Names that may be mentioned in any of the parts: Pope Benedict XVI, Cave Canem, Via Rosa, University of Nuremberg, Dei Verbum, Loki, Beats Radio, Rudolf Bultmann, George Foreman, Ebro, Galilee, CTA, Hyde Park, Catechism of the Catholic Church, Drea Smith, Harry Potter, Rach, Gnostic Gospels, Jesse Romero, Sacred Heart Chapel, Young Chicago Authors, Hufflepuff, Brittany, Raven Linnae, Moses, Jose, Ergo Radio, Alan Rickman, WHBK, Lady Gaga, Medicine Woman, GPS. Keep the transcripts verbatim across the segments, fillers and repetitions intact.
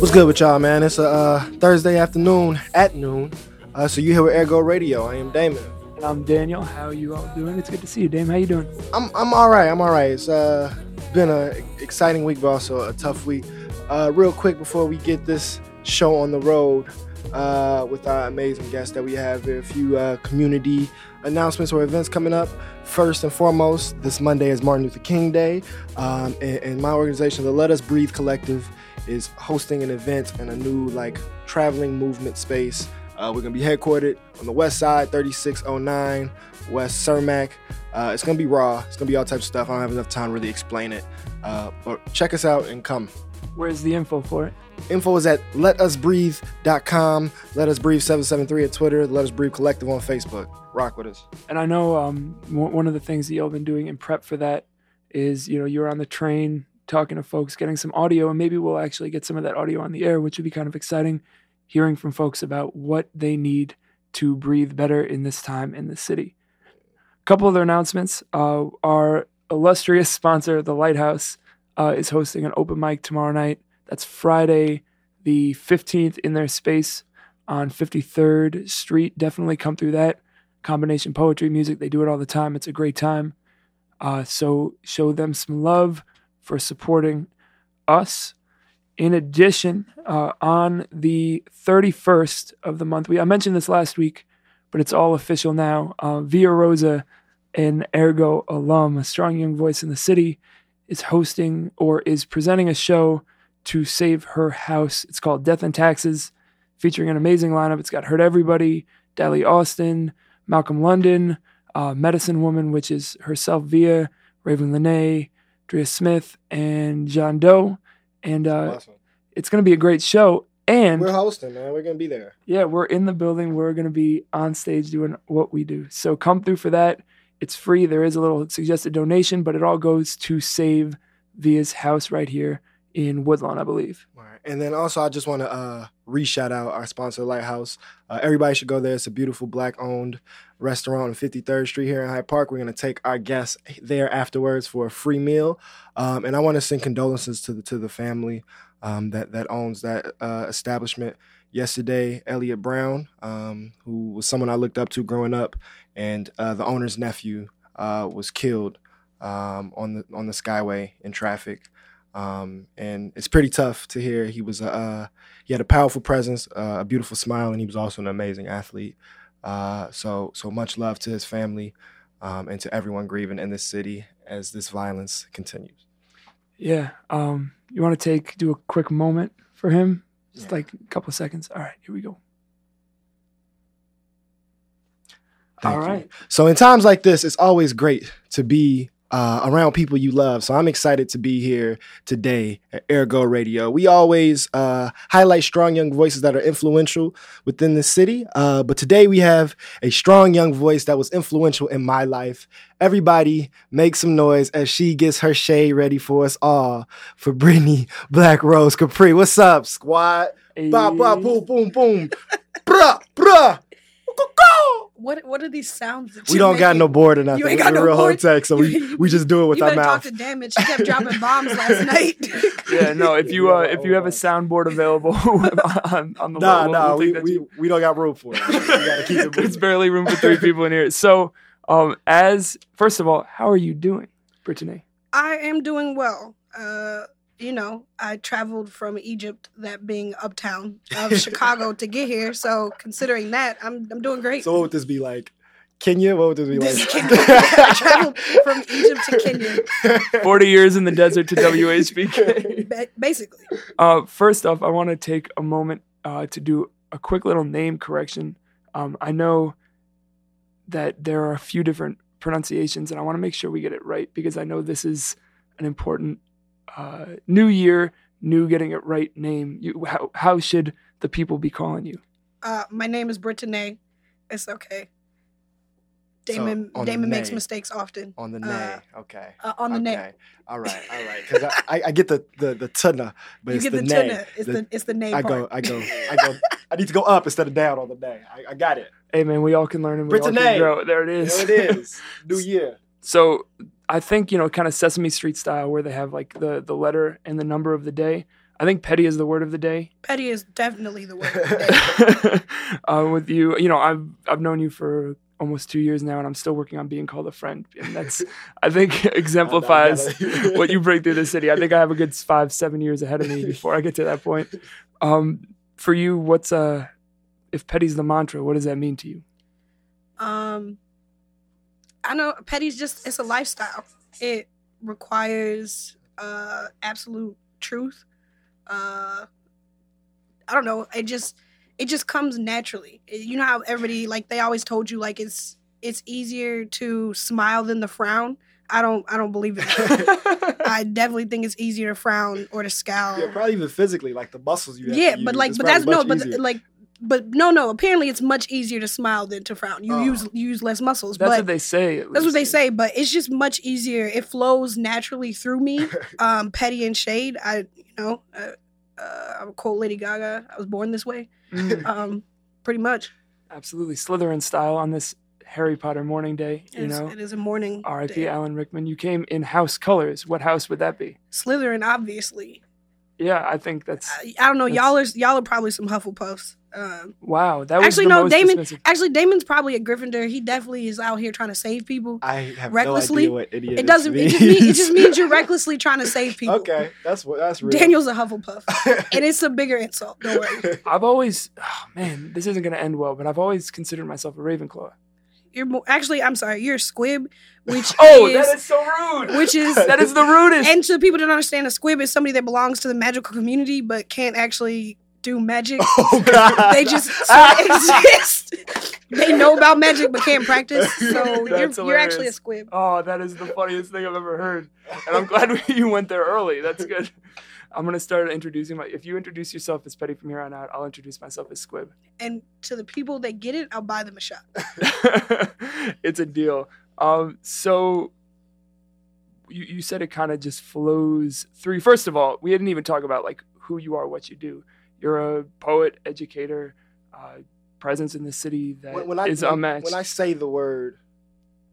What's good with y'all, man? It's a uh, Thursday afternoon at noon. Uh, so you're here with Ergo Radio. I am Damon. And I'm Daniel. How are you all doing? It's good to see you, Damon. How you doing? I'm I'm all right. I'm all right. It's uh, been an exciting week, but also a tough week. Uh, real quick before we get this show on the road uh, with our amazing guests that we have here, a few uh, community announcements or events coming up. First and foremost, this Monday is Martin Luther King Day, um, and, and my organization, the Let Us Breathe Collective, is hosting an event in a new like traveling movement space. Uh, we're gonna be headquartered on the west side, thirty-six oh nine West Cermak. Uh, it's gonna be raw. It's gonna be all types of stuff. I don't have enough time to really explain it, uh, but check us out and come. Where's the info for it? Info is at let us breathe dot com. Let Us Breathe seven seven three at Twitter. Let Us Breathe Collective on Facebook. Rock with us. And I know um, one of the things that y'all have been doing in prep for that is, you know, you're on the train talking to folks, getting some audio, and maybe we'll actually get some of that audio on the air, which would be kind of exciting, hearing from folks about what they need to breathe better in this time in the city. A couple other announcements. Uh, our illustrious sponsor, The Lighthouse, uh, is hosting an open mic tomorrow night. That's Friday the fifteenth in their space on fifty-third Street. Definitely come through that. Combination poetry, music, they do it all the time. It's a great time. Uh, so show them some love for supporting us. In addition, uh, on the thirty-first of the month, we I mentioned this last week, but it's all official now. Uh, Via Rosa, an Ergo alum, a strong young voice in the city, is hosting or is presenting a show to save her house. It's called Death and Taxes, featuring an amazing lineup. It's got Hurt Everybody, Dally Austin, Malcolm London, uh, Medicine Woman, which is herself Via, Raven Linnae, Drea Smith, and John Doe. And uh, awesome. It's going to be a great show. And we're hosting, man. We're going to be there. Yeah, we're in the building. We're going to be on stage doing what we do. So come through for that. It's free. There is a little suggested donation, but it all goes to save Via's house right here in Woodlawn, I believe. All right. And then also I just want to uh, re-shout out our sponsor, Lighthouse. Uh, everybody should go there. It's a beautiful Black-owned restaurant on fifty-third Street here in Hyde Park. We're going to take our guests there afterwards for a free meal. Um, and I want to send condolences to the to the family um, that, that owns that uh, establishment. Yesterday, Elliot Brown, um, who was someone I looked up to growing up, and uh, the owner's nephew uh, was killed um, on the on the Skyway in traffic. Um, and it's pretty tough to hear. He was, uh, he had a powerful presence, uh, a beautiful smile, and he was also an amazing athlete. Uh, so, so much love to his family, um, and to everyone grieving in this city as this violence continues. Yeah. Um, you want to take, do a quick moment for him? Just yeah. like a couple of seconds. All right, here we go. Thank All you. Right. So in times like this, it's always great to be Uh, around people you love. So I'm excited to be here today at Ergo Radio. We always uh, highlight strong young voices that are influential within the city. Uh, but today we have a strong young voice that was influential in my life. Everybody make some noise as she gets her shade ready for us all for Britney Black Rose Capri. What's up, squad? Hey. Ba, ba, boom, boom, boom. Bruh, bruh. What what are these sounds? That we don't making? Got no board or nothing. You ain't got no real board. Tech, so we, we just do it with you our mouth. Talk to Damage. She kept dropping bombs last night. Yeah, no. If you uh, if you have a soundboard available on, on the nah, wall, nah, we'll we we, you... we don't got room for it. We gotta keep it There's barely room for three people in here. So, um, as first of all, how are you doing, Brittany? I am doing well. Uh, you know, I traveled from Egypt, that being Uptown of Chicago, to get here. So considering that, I'm I'm doing great. So what would this be like? Kenya? What would this be this like? I traveled from Egypt to Kenya. forty years in the desert to W H B K. Ba- basically. Uh, first off, I want to take a moment uh, to do a quick little name correction. Um, I know that there are a few different pronunciations, and I want to make sure we get it right because I know this is an important Uh, new year, new getting it right name. You, how how should the people be calling you? Uh, my name is Brittany. It's okay. Damon so Damon makes mistakes often. On the nay, uh, okay. Uh, on the okay. nay. All right, all right. Because I, I, I get the the the tuna, but you it's get the, the nay. It's the, the it's the nay. I part. go I go I go. I need to go up instead of down on the nay. I, I got it. Hey man, we all can learn and we Brittany. All can grow. There it is. There it is. New year. So. I think, you know, kind of Sesame Street style where they have like the, the letter and the number of the day. I think petty is the word of the day. Petty is definitely the word of the day. uh, with you, you know, I've I've known you for almost two years now, and I'm still working on being called a friend. And that's, I think, exemplifies what you bring through the city. I think I have a good five, seven years ahead of me before I get to that point. Um, for you, what's, uh, if petty's the mantra, what does that mean to you? Um, I know petty's just, it's a lifestyle. It requires uh, absolute truth. Uh, I don't know. It just, it just comes naturally. You know how everybody, like they always told you, like it's, it's easier to smile than to frown. I don't, I don't believe it. I definitely think it's easier to frown or to scowl. Yeah, probably even physically, like the muscles you have yeah, to use. But like, but that's no, easier. but like, but no, no. Apparently, it's much easier to smile than to frown. You oh. use, you use less muscles. That's but what they say. That's least. what they say. But it's just much easier. It flows naturally through me. um, petty and shade. I, you know. I, Uh, I would quote Lady Gaga. I was born this way. um, pretty much. Absolutely. Slytherin style on this Harry Potter morning day. You know, it is a morning R I P Alan Rickman. You came in house colors. What house would that be? Slytherin, obviously. Yeah, I think that's... I, I don't know. Y'all are, y'all are probably some Hufflepuffs. Um, wow, that was actually the no. Most Damon dismissive. Actually, Damon's probably a Gryffindor. He definitely is out here trying to save people. I have recklessly. no idea what idiot it doesn't. Means. It, just mean, it just means you're recklessly trying to save people. Okay, that's what that's real. Daniel's a Hufflepuff, and it's a bigger insult. Don't worry. I've always, oh man, this isn't going to end well, but I've always considered myself a Ravenclaw. You're mo- actually, I'm sorry, you're a squib, which oh, is, that is so rude. Which is that is the rudest. And to people that don't understand, a squib is somebody that belongs to the magical community but can't actually do magic. Oh, God. They just exist. They know about magic but can't practice. So you're, you're actually a squib. Oh, that is the funniest thing I've ever heard. And I'm glad we, you went there early. That's good. I'm going to start introducing my... If you introduce yourself as petty from here on out, I'll introduce myself as squib. And to the people that get it, I'll buy them a shot. It's a deal. Um, so... You, you said it kind of just flows through. First of all, we didn't even talk about like who you are, what you do. You're a poet, educator, uh, presence in the city that when, when I, is unmatched. When, when I say the word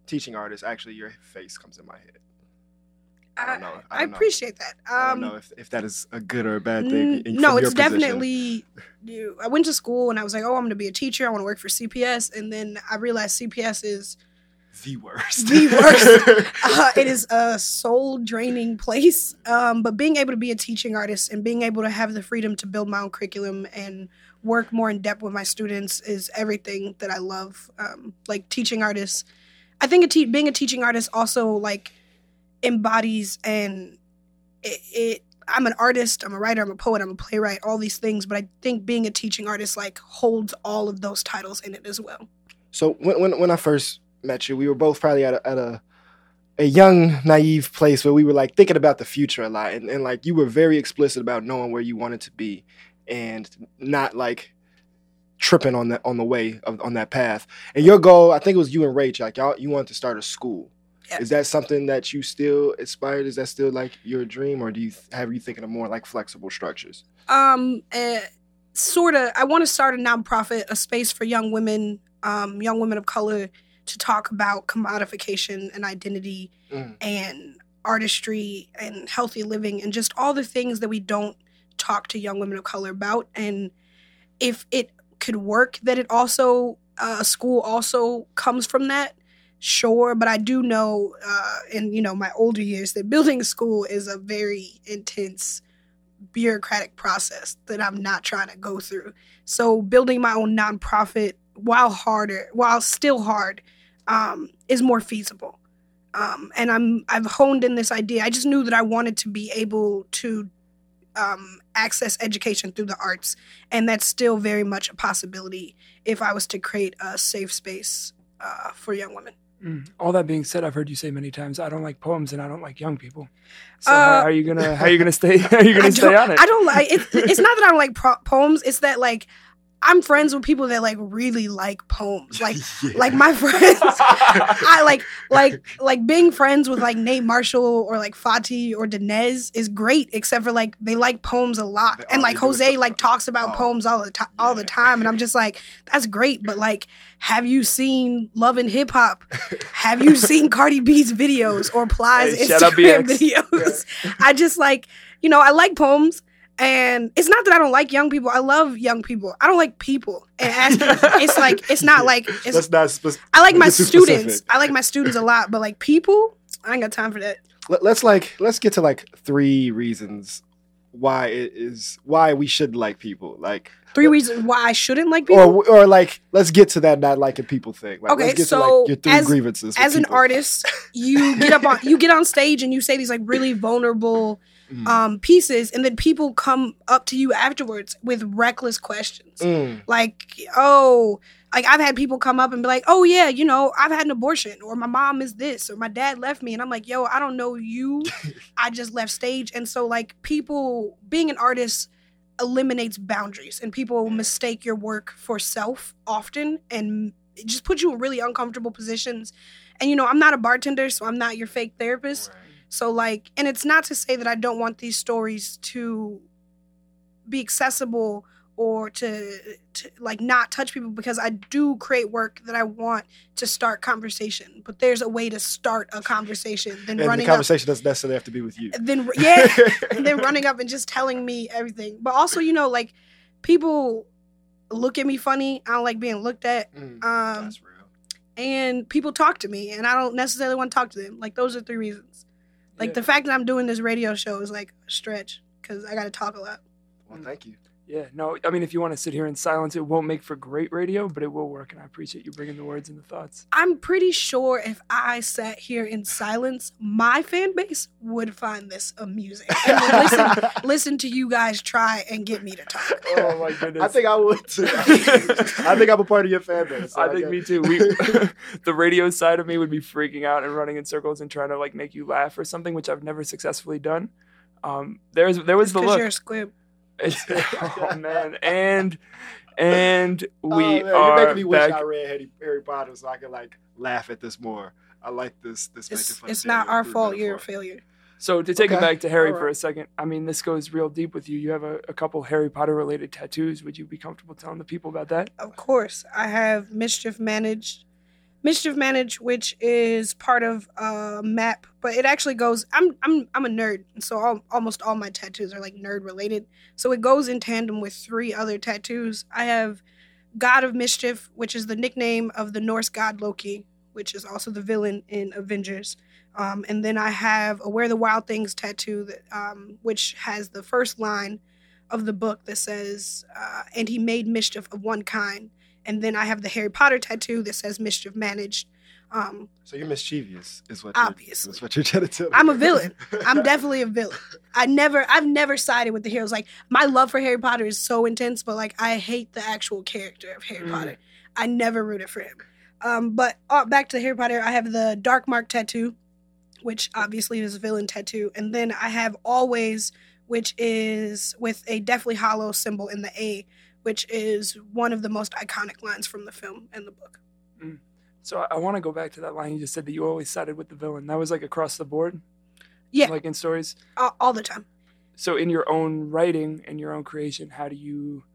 teaching artist, actually your face comes in my head. I don't know. I, I don't appreciate know. that. Um, I don't know if, if that is a good or a bad thing. N- no, it's definitely... You, I went to school and I was like, oh, I'm going to be a teacher. I want to work for C P S. And then I realized C P S is... The worst. The worst. uh, it is a soul-draining place. Um, but being able to be a teaching artist and being able to have the freedom to build my own curriculum and work more in depth with my students is everything that I love. Um, like teaching artists, I think a te- being a teaching artist also like embodies and it, it. I'm an artist. I'm a writer. I'm a poet. I'm a playwright. All these things. But I think being a teaching artist like holds all of those titles in it as well. So when when, when I first met you, we were both probably at a, at a a young, naive place where we were like thinking about the future a lot, and, and like you were very explicit about knowing where you wanted to be, and not like tripping on the on the way of, on that path. And your goal, I think it was you and Rach, like y'all, you wanted to start a school. Yeah. Is that something that you still aspired? Is that still like your dream, or do you have you thinking of more like flexible structures? Um, uh, sort of. I want to start a nonprofit, a space for young women, um, young women of color, to talk about commodification and identity mm. and artistry and healthy living and just all the things that we don't talk to young women of color about. And if it could work, that it also, a uh, school also comes from that, sure. But I do know uh, in, you know, my older years that building a school is a very intense bureaucratic process that I'm not trying to go through. So building my own nonprofit, while harder, while still hard, Um, is more feasible. Um, and I'm, I've honed in this idea. I just knew that I wanted to be able to um, access education through the arts. And that's still very much a possibility if I was to create a safe space uh, for young women. Mm. All that being said, I've heard you say many times, I don't like poems and I don't like young people. So uh, how are you gonna? How are you gonna stay? How are you gonna stay on it? I don't like. It, it's not that I don't like pro- poems. It's that like I'm friends with people that like really like poems. Like yeah. like my friends I like like like being friends with like Nate Marshall or like Fati or Dinez is great, except for like they like poems a lot. They and like Jose like talks about oh. poems all the time to- all yeah. the time. And I'm just like, that's great, but like have you seen Love and Hip Hop? Have you seen Cardi B's videos or Ply's hey, Instagram videos? Yeah. I just like, you know, I like poems. And it's not that I don't like young people. I love young people. I don't like people. And as it's like, it's not like, it's, that's not spe- I like my students. Specific. I like my students a lot, but like people, I ain't got time for that. Let's like, let's get to like three reasons why it is, why we should like people. Like three reasons why I shouldn't like people? Or, or like, let's get to that not liking people thing. Like, okay, let's get so to like your three as, grievances. As an artist, you get up on, you get on stage and you say these like really vulnerable Mm. Um, pieces, and then people come up to you afterwards with reckless questions. Mm. Like, oh, like I've had people come up and be like, oh yeah, you know, I've had an abortion, or my mom is this, or my dad left me. And I'm like, yo, I don't know you. I just left stage. And so like people, being an artist eliminates boundaries, and people mistake your work for self often, and it just puts you in really uncomfortable positions. And you know, I'm not a bartender, so I'm not your fake therapist. Right. So like, and it's not to say that I don't want these stories to be accessible or to, to like not touch people, because I do create work that I want to start conversation. But there's a way to start a conversation than and running the conversation up, doesn't necessarily have to be with you. Then yeah, and then running up and just telling me everything. But also, you know, like people look at me funny. I don't like being looked at. Mm, um, that's real. And people talk to me, and I don't necessarily want to talk to them. Like those are three reasons. Like, yeah. The fact that I'm doing this radio show is, like, a stretch, because I got to talk a lot. Well, thank you. Yeah, no, I mean, if you want to sit here in silence, it won't make for great radio, but it will work, and I appreciate you bringing the words and the thoughts. I'm pretty sure if I sat here in silence, my fan base would find this amusing. And would listen, listen to you guys try and get me to talk. Oh, my goodness. I think I would, too. I think I'm a part of your fan base. So I, I think me, too. We, the radio side of me would be freaking out and running in circles and trying to, like, make you laugh or something, which I've never successfully done. Um, there's, there was the look. Because you're a squib. It's, oh man, and and we oh, man. You're are. You make me wish back. I read Harry, Harry Potter so I could like laugh at this more. I like this. This it's, making fun it's not our fault. You're a failure. So to take okay. it back to Harry right. for a second, I mean, this goes real deep with you. You have a, a couple Harry Potter related tattoos. Would you be comfortable telling the people about that? Of course, I have Mischief Managed, Mischief Managed, which is part of a map, but it actually goes. I'm I'm I'm a nerd, and so all, almost all my tattoos are like nerd related. So it goes in tandem with three other tattoos. I have God of Mischief, which is the nickname of the Norse god Loki, which is also the villain in Avengers. Um, and then I have a Where the Wild Things tattoo, that, um, which has the first line of the book that says, uh, "And he made mischief of one kind." And then I have the Harry Potter tattoo that says Mischief Managed. Um, so you're mischievous, is what obviously. You're, is what you're trying to tell me. I'm a villain. I'm definitely a villain. I never, I've never sided with the heroes. Like, my love for Harry Potter is so intense, but, like, I hate the actual character of Harry mm. Potter. I never rooted for him. Um, but uh, back to Harry Potter, I have the Dark Mark tattoo, which obviously is a villain tattoo. And then I have Always, which is with a Deathly Hollow symbol in the A, which is one of the most iconic lines from the film and the book. Mm. So I, I want to go back to that line you just said, that you always sided with the villain. That was like across the board? Yeah. Like in stories? Uh, all the time. So in your own writing and your own creation, how do you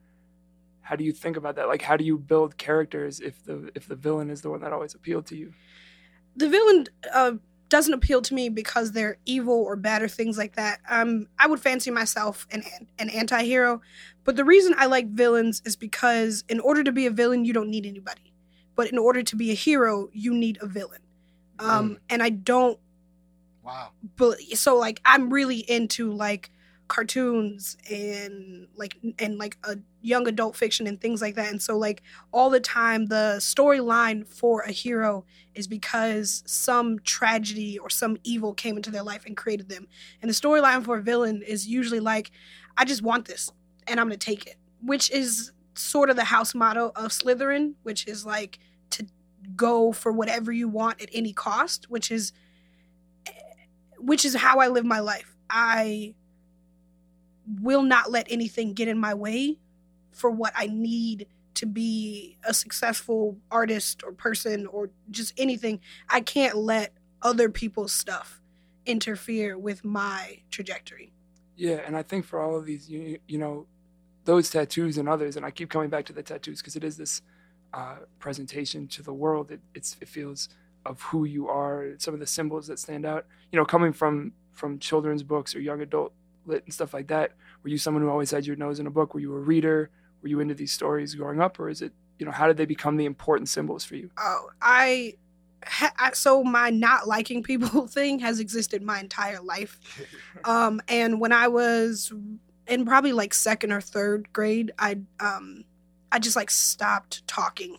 how do you think about that? Like, how do you build characters if the if the villain is the one that always appealed to you? The villain uh, doesn't appeal to me because they're evil or bad or things like that. Um, I would fancy myself an an anti-hero. But the reason I like villains is because in order to be a villain, you don't need anybody. But in order to be a hero, you need a villain. Um, mm. And I don't... Wow. Be- so, like, I'm really into, like, cartoons and, like, and like a young adult fiction and things like that. And so, like, all the time, the storyline for a hero is because some tragedy or some evil came into their life and created them. And the storyline for a villain is usually, like, I just want this. And I'm going to take it, which is sort of the house motto of Slytherin, which is like to go for whatever you want at any cost, which is which is how I live my life. I will not let anything get in my way for what I need to be a successful artist or person or just anything. I can't let other people's stuff interfere with my trajectory. Yeah, and I think for all of these, you, you know, those tattoos and others, and I keep coming back to the tattoos because it is this uh, presentation to the world. It, it's, it feels of who you are, some of the symbols that stand out. You know, coming from, from children's books or young adult lit and stuff like that? Were you someone who always had your nose in a book? Were you a reader? Were you into these stories growing up? Or is it, you know, how did they become the important symbols for you? Oh, I... So my not liking people thing has existed my entire life. Um, and when I was in probably like second or third grade, I um, I just like stopped talking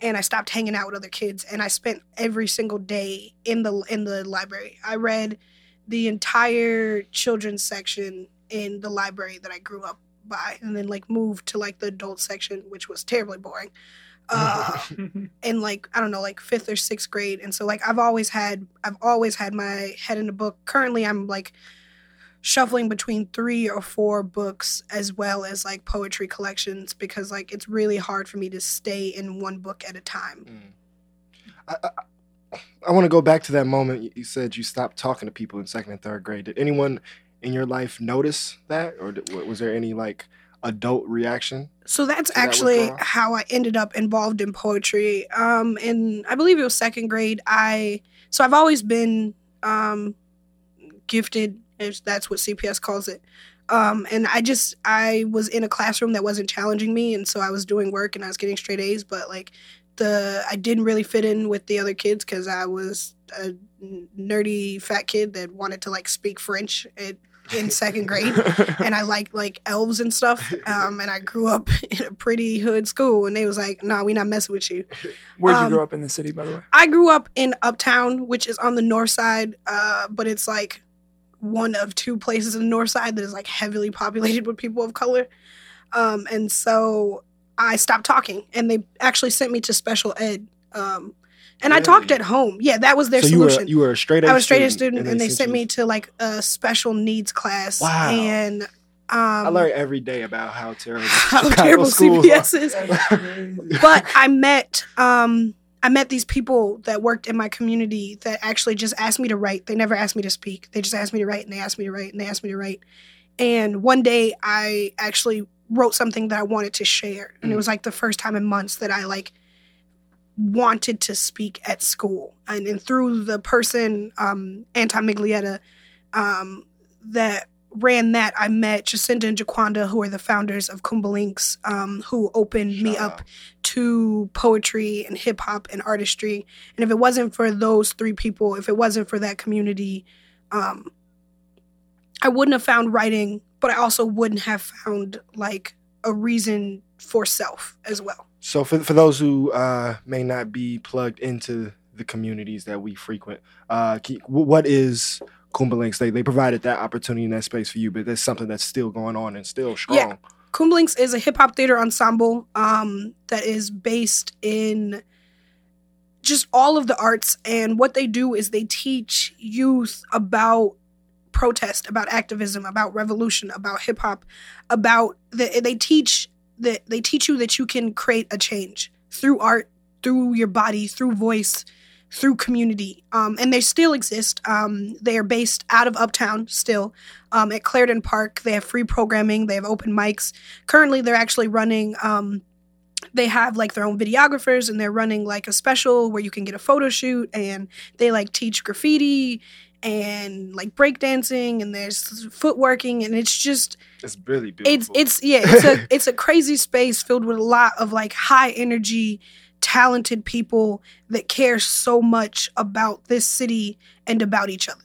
and I stopped hanging out with other kids. And I spent every single day in the in the library. I read the entire children's section in the library that I grew up by, and then like moved to like the adult section, which was terribly boring. Uh, in like, I don't know, like fifth or sixth grade. And so like, I've always had, I've always had my head in a book. Currently I'm like shuffling between three or four books as well as like poetry collections, because like, it's really hard for me to stay in one book at a time. Mm. I, I, I want to go back to that moment. You said you stopped talking to people in second and third grade. Did anyone in your life notice that? Or did, was there any like adult reaction? So that's actually how I ended up involved in poetry. Um, and I believe it was second grade. I so I've always been um, gifted, if that's what C P S calls it. Um, and I just I was in a classroom that wasn't challenging me, and so I was doing work and I was getting straight A's. But like the I didn't really fit in with the other kids because I was a nerdy fat kid that wanted to like speak French at in second grade, and I liked like elves and stuff, um and I grew up in a pretty hood school, and they was like, nah, we not messing with you. Where'd um, you grow up in the city, by the way? I grew up in Uptown, which is on the north side, uh but it's like one of two places in the north side that is like heavily populated with people of color, um and so I stopped talking, and they actually sent me to special ed. um And really? I talked at home. Yeah, that was their so solution. You were, you were a straight-A student. I was a straight-A student, and they, and they sent me to, like, a special needs class. Wow. And um, I learn every day about how terrible how terrible C P S is. But I met, um, I met these people that worked in my community that actually just asked me to write. They never asked me to speak. They just asked me to write, and they asked me to write, and they asked me to write. And one day, I actually wrote something that I wanted to share. And mm. it was, like, the first time in months that I, like, wanted to speak at school. And then through the person, um, Anton Miglietta, um, that ran that, I met Jacinda and Jaquanda, who are the founders of Kuumba Lynx, um, who opened Shut me up, up to poetry and hip hop and artistry. And if it wasn't for those three people, if it wasn't for that community, um, I wouldn't have found writing, but I also wouldn't have found like a reason for self as well. So for for those who uh, may not be plugged into the communities that we frequent, uh, can, what is Kuumba Lynx? They they provided that opportunity in that space for you, but that's something that's still going on and still strong. Yeah, Kuumba Lynx is a hip hop theater ensemble um, that is based in just all of the arts, and what they do is they teach youth about protest, about activism, about revolution, about hip hop, about the, they teach. That they teach you that you can create a change through art, through your body, through voice, through community. Um, and they still exist. Um, they are based out of Uptown still um, at Clarendon Park. They have free programming. They have open mics. Currently, they're actually running, um, they have like their own videographers, and they're running like a special where you can get a photo shoot, and they like teach graffiti and like breakdancing, and there's footworking, and it's just it's really beautiful. It's it's yeah, it's a it's a crazy space filled with a lot of like high energy, talented people that care so much about this city and about each other.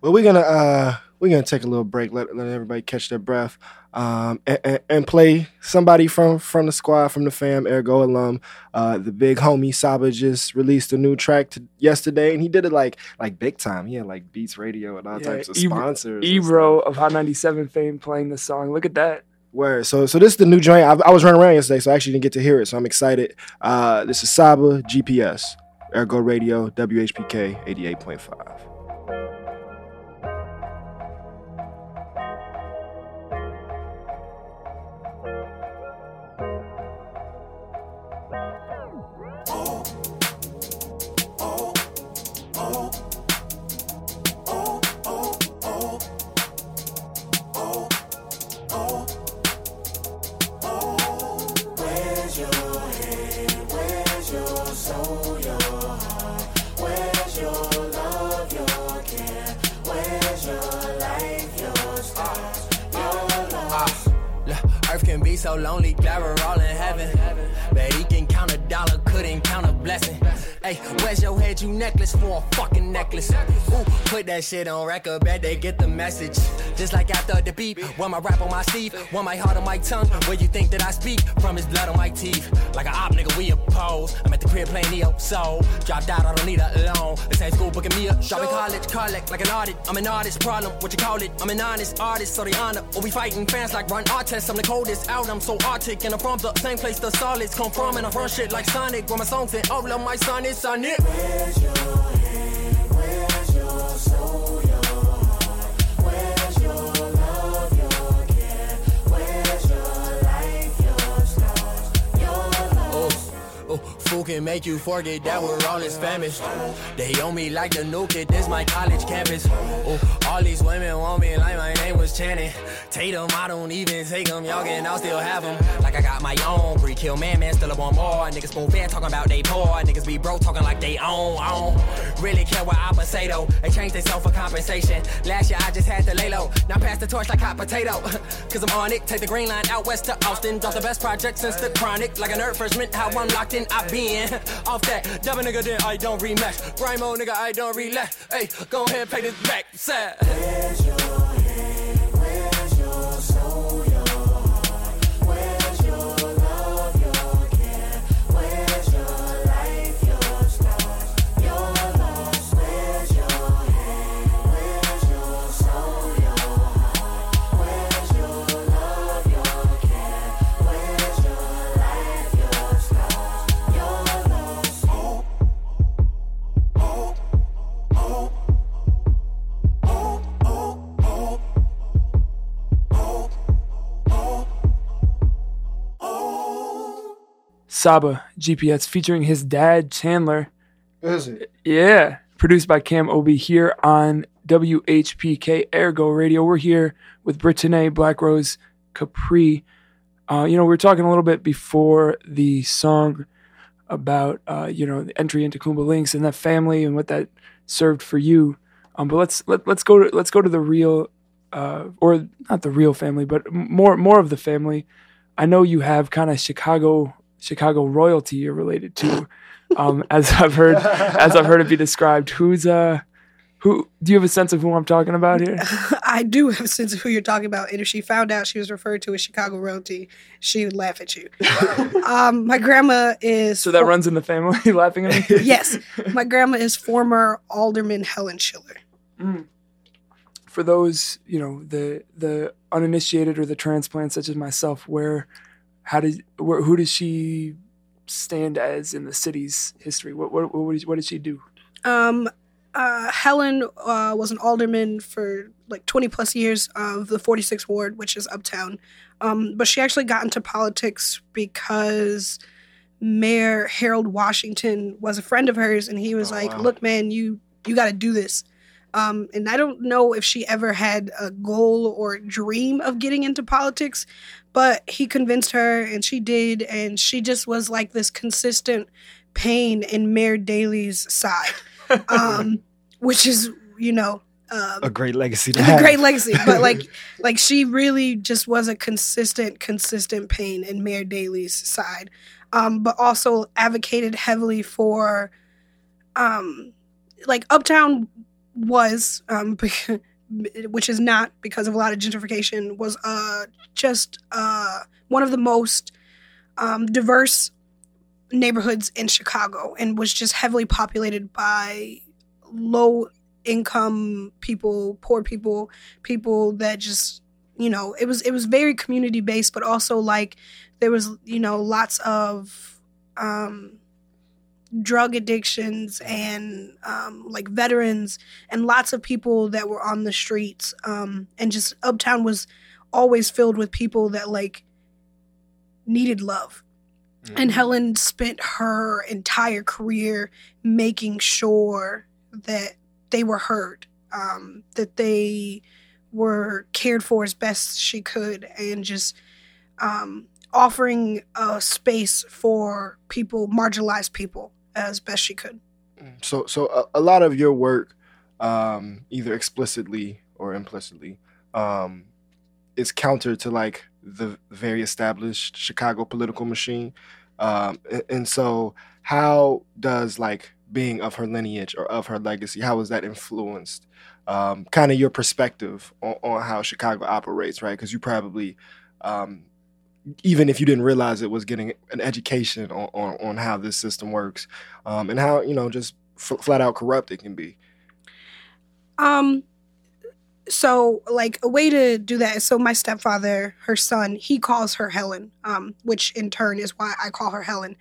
Well, we're gonna uh, we're gonna take a little break. Let let everybody catch their breath, um, and, and, and play somebody from, from the squad, from the fam, Ergo alum. Uh, the big homie Saba just released a new track to, yesterday, and he did it like like big time. He had like Beats Radio and all yeah, types of Ebro, sponsors. Ebro of Hot ninety-seven fame playing the song. Look at that. Word. So so this is the new joint. I, I was running around yesterday, so I actually didn't get to hear it. So I'm excited. Uh, this is Saba, G P S, Ergo Radio, W H B K eighty-eight point five. Where's your soul, your heart? Where's your love, your so lonely, glad we're all in heaven. But he can count a dollar, couldn't count a blessing. Hey, where's your head, you necklace for a fucking necklace? Ooh, put that shit on record, bet they get the message. Just like after the beat, one my rap on my sleeve, one my heart on my tongue. Where you think that I speak from his blood on my teeth? Like a op nigga, we oppose. I'm at the crib playing Neo Soul. Dropped out, I don't need a loan. The same school booking me up, dropping college, collect like an audit. I'm an artist, problem, what you call it? I'm an honest artist, so they honor. Or we fighting fans like Ron Artest. I'm the coldest out, I'm so arctic, and I'm from the same place the solids come from, and I run shit like Sonic. Where my songs and all of my son is Sonic. Where's your head? Where's your soul? Who can make you forget that we're all as famished? They owe me like the nuke it, this my college campus. Ooh, all these women want me like my name was Channing. Take them, I don't even take them, y'all can, I'll still have them. Like I got my own, Greek kill man, man, still up on more. Niggas spoon fair talking about they poor, niggas be broke talking like they own, own. Really care what I say though, they changed they self for compensation. Last year I just had to lay low, now pass the torch like hot potato. Cause I'm on it, take the green line out west to Austin. Drop the best project since the chronic, like a nerd freshman, how I'm locked in, I be. Off that, double nigga, then I don't rematch. Grime on nigga, I don't relax. Hey, go ahead and pay this back, sad. Where's your head? Where's your soul? Your heart? Where's your love? Your care? Where's your life? Your stars? Your loss? Where's your head? Where's your soul? Your heart? Where's your love? Your care? Where's your life? Your stars? Saba, G P S, featuring his dad, Chandler. Is it? Yeah. Produced by Cam Obi here on W H P K Ergo Radio. We're here with Britney Black Rose Capri. Uh, you know, we were talking a little bit before the song about, uh, you know, the entry into Kuumba Lynx and that family and what that served for you. Um, but let's let, let's go to let's go to the real, uh, or not the real family, but more more of the family. I know you have kind of Chicago. Chicago royalty you're related to, um, as I've heard, as I've heard it be described. Who's uh, who? Do you have a sense of who I'm talking about here? I do have a sense of who you're talking about, and if she found out she was referred to as Chicago royalty, she would laugh at you. um, my grandma is so that for- runs in the family. Laughing at me. Yes, my grandma is former Alderman Helen Schiller. Mm. For those, you know, the the uninitiated or the transplants such as myself, where. How does wh- who does she stand as in the city's history? What what what did, what did she do? Um, uh, Helen uh, was an alderman for like twenty plus years of the forty-sixth ward, which is Uptown. Um, but she actually got into politics because Mayor Harold Washington was a friend of hers, and he was oh, like, wow. "Look, man, you you got to do this." Um, and I don't know if she ever had a goal or dream of getting into politics, but he convinced her and she did. And she just was like this consistent pain in Mayor Daley's side, um, which is, you know, um, a great legacy. To have. A great legacy. But like, like she really just was a consistent, consistent pain in Mayor Daley's side. Um, but also advocated heavily for, um, like Uptown was, um, which is not because of a lot of gentrification, was uh, just uh, one of the most um, diverse neighborhoods in Chicago and was just heavily populated by low-income people, poor people, people that just, you know, it was, it was very community-based, but also, like, there was, you know, lots of... Um, drug addictions and um, like veterans and lots of people that were on the streets, um, and just Uptown was always filled with people that like needed love. Mm-hmm. And Helen spent her entire career making sure that they were heard, um, that they were cared for as best she could, and just um, offering a space for people, marginalized people, as best she could. So so a, a lot of your work, um, either explicitly or implicitly, um, is counter to like the very established Chicago political machine. Um, and so how does, like, being of her lineage or of her legacy, how has that influenced um, kind of your perspective on, on how Chicago operates, right? Because you probably, um, even if you didn't realize it, was getting an education on, on, on how this system works um, and how, you know, just f- flat out corrupt it can be. Um. So, like, a way to do that is, so my stepfather, her son, he calls her Helen, um, which in turn is why I call her Helen.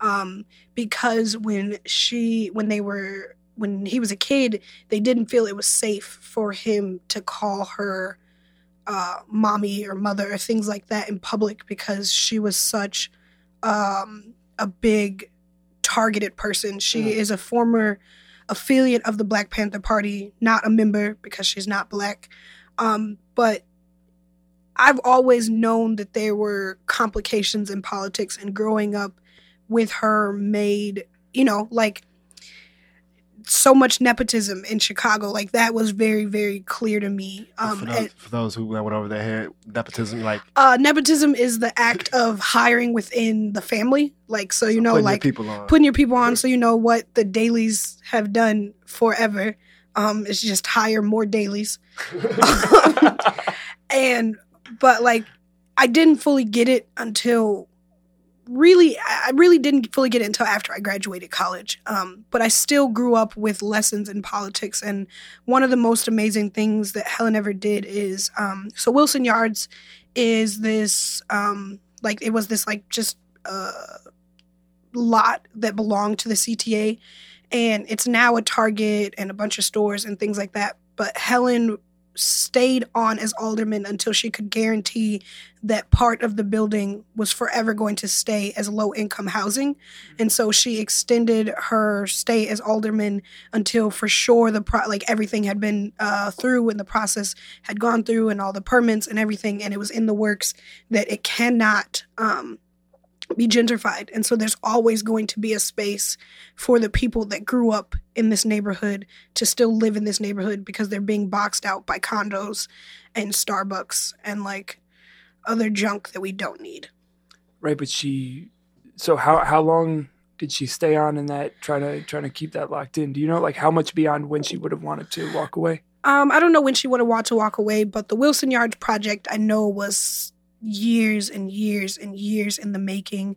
Um, because when she, when they were, when he was a kid, they didn't feel it was safe for him to call her uh, mommy or mother or things like that in public, because she was such um, a big targeted person. She mm. is a former affiliate of the Black Panther Party, not a member because she's not Black. Um, but I've always known that there were complications in politics, and growing up with her made, you know, like, so much nepotism in Chicago. Like, that was very, very clear to me. Um, for, those, and, for those who went over their head, nepotism, like... Uh, nepotism is the act of hiring within the family. Like, so, you so know, putting like... Your people on. Putting your people on, so you know what the dailies have done forever. Um, it's just hire more dailies. and, but, like, I didn't fully get it until... Really, I really didn't fully get it until after I graduated college. Um, but I still grew up with lessons in politics. And one of the most amazing things that Helen ever did is, um, so Wilson Yards is this, um, like, it was this, like, just uh, lot that belonged to the C T A. And it's now a Target and a bunch of stores and things like that. But Helen stayed on as alderman until she could guarantee that part of the building was forever going to stay as low-income housing. And so she extended her stay as alderman until, for sure, the pro- like everything had been uh, through and the process had gone through and all the permits and everything, and it was in the works that it cannot um, be gentrified. And so there's always going to be a space for the people that grew up in this neighborhood to still live in this neighborhood, because they're being boxed out by condos and Starbucks and, like, other junk that we don't need. Right, but she so how how long did she stay on in that, trying to trying to keep that locked in? Do you know, like, how much beyond when she would have wanted to walk away? Um, I don't know when she would have wanted to walk away, but the Wilson Yards project, I know, was years and years and years in the making.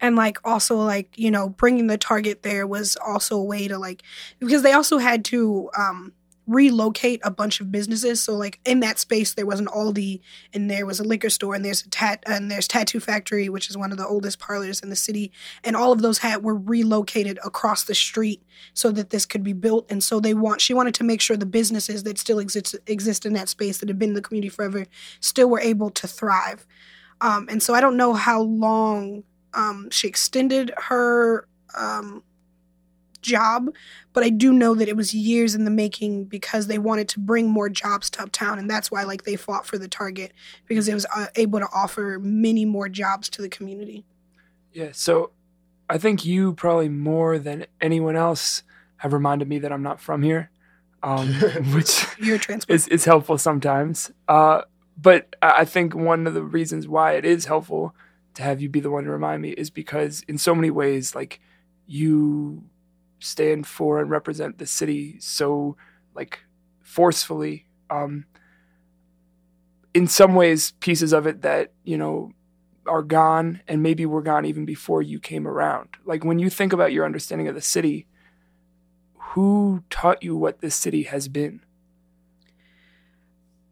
And, like, also, like, you know, bringing the Target there was also a way to, like, because they also had to um relocate a bunch of businesses. So, like, in that space there was an Aldi and there was a liquor store and there's a tat and there's Tattoo Factory, which is one of the oldest parlors in the city, and all of those had were relocated across the street so that this could be built. And so they want she wanted to make sure the businesses that still exist exist in that space, that had been in the community forever, still were able to thrive. Um, and so I don't know how long um, she extended her um, job, but I do know that it was years in the making, because they wanted to bring more jobs to Uptown, and that's why, like, they fought for the Target, because it was uh, able to offer many more jobs to the community. Yeah, so I think you probably more than anyone else have reminded me that I'm not from here, um, which You're is, is helpful sometimes. Uh, but I think one of the reasons why it is helpful to have you be the one to remind me is because in so many ways, like, you stand for and represent the city so, like, forcefully. Um, in some ways, pieces of it that, you know, are gone and maybe were gone even before you came around. Like, when you think about your understanding of the city, who taught you what this city has been?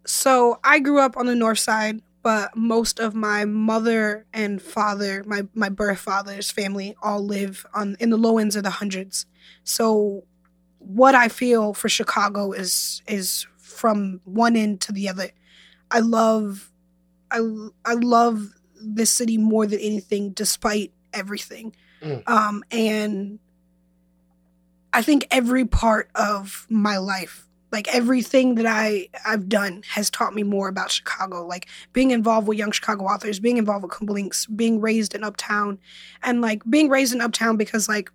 So I grew up on the north side, but most of my mother and father, my, my birth father's family, all live on in the low ends of the hundreds. So what I feel for Chicago is is from one end to the other. I love I, I love this city more than anything, despite everything. Mm. Um, and I think every part of my life, like, everything that I, I've done has taught me more about Chicago. Like, being involved with Young Chicago Authors, being involved with Kuumba Lynx, being raised in Uptown. And, like, being raised in Uptown because, like,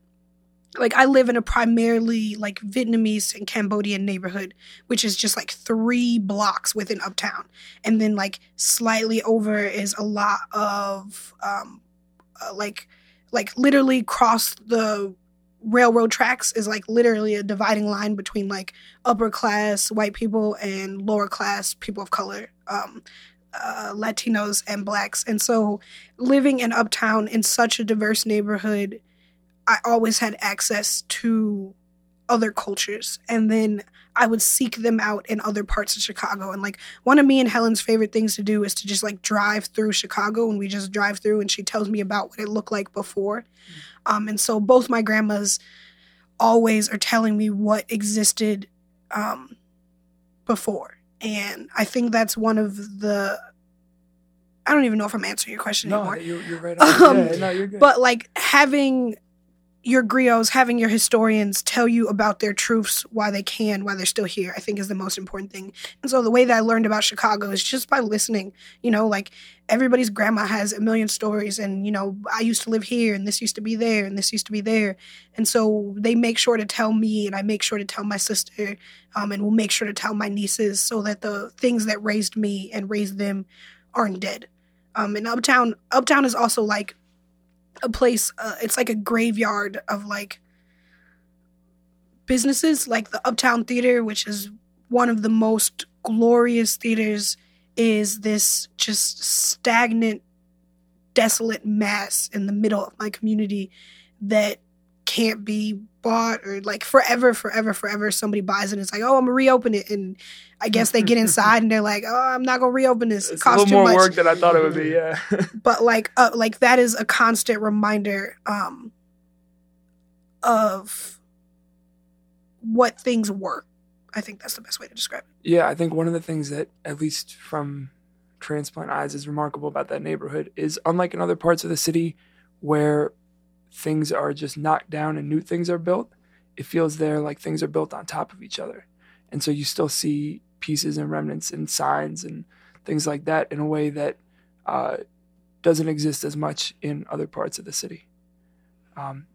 like, I live in a primarily, like, Vietnamese and Cambodian neighborhood, which is just, like, three blocks within Uptown. And then, like, slightly over is a lot of, um, uh, like, like, literally across the railroad tracks is, like, literally a dividing line between, like, upper-class white people and lower-class people of color, um, uh, Latinos and Blacks. And so living in Uptown in such a diverse neighborhood, I always had access to other cultures, and then I would seek them out in other parts of Chicago. And, like, one of me and Helen's favorite things to do is to just, like, drive through Chicago, and we just drive through, and she tells me about what it looked like before. Mm-hmm. Um, and so both my grandmas always are telling me what existed um, before. And I think that's one of the... I don't even know if I'm answering your question no, anymore. No, you're, you're right on. Um, yeah, no, you're good. But, like, having... your griots, having your historians tell you about their truths, why they can, why they're still here, I think is the most important thing. And so the way that I learned about Chicago is just by listening. You know, like, everybody's grandma has a million stories, and, you know, I used to live here, and this used to be there, and this used to be there. And so they make sure to tell me, and I make sure to tell my sister, um, and we'll make sure to tell my nieces, so that the things that raised me and raised them aren't dead. Um, and Uptown, Uptown is also, like, a place, uh, it's like a graveyard of, like, businesses, like the Uptown Theater, which is one of the most glorious theaters, is this just stagnant, desolate mass in the middle of my community that can't be bought, or, like, forever, forever, forever, somebody buys it and it's like, oh, I'm going to reopen it. And I guess they get inside and they're like, oh, I'm not going to reopen this. It it's costs a little more much. work than I thought it would be, yeah. But, like, uh, like that is a constant reminder um, of what things were. I think that's the best way to describe it. Yeah, I think one of the things that, at least from transplant eyes, is remarkable about that neighborhood is, unlike in other parts of the city where things are just knocked down and new things are built, it feels there like things are built on top of each other. And so you still see pieces and remnants and signs and things like that in a way that uh, doesn't exist as much in other parts of the city. Um,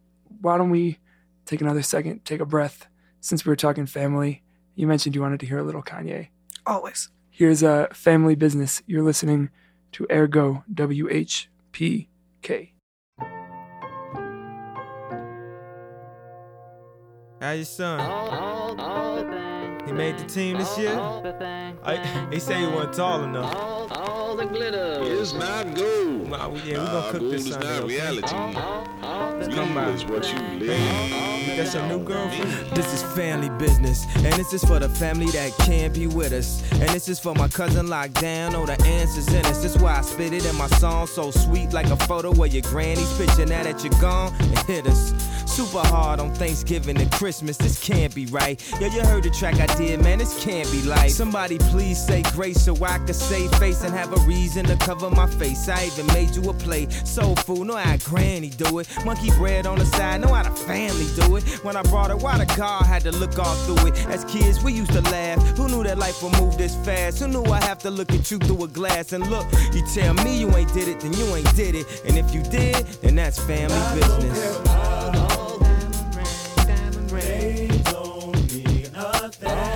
why don't we take another second, take a breath. Since we were talking family, you mentioned you wanted to hear a little Kanye. Always. Here's a family business. You're listening to Ergo W H P K. How's your son? All, all, all he made the team this all, year? All I, he said he wasn't tall enough. All, all the glitter is not gold. Nah, we, yeah, we gonna uh, cook this Sunday. Gold is not reality. Gold is what you live. That's your new girlfriend. This is family business, and this is for the family that can't be with us. And this is for my cousin locked down, oh, the answer's in us. That's why I spit it in my song, so sweet like a photo where your granny's picture. Now that you're gone, it hit us super hard on Thanksgiving and Christmas. This can't be right. Yo, you heard the track I did, man, this can't be life. Somebody please say grace so I can save face and have a reason to cover my face. I even made you a plate, soul food, know how granny do it. Monkey bread on the side, know how the family do it. When I brought her, why the car had to look all through it. As kids, we used to laugh. Who knew that life would move this fast? Who knew I have to look at you through a glass? And look, you tell me you ain't did it, then you ain't did it. And if you did, then that's family business. All diamond ring, they don't mean a thing.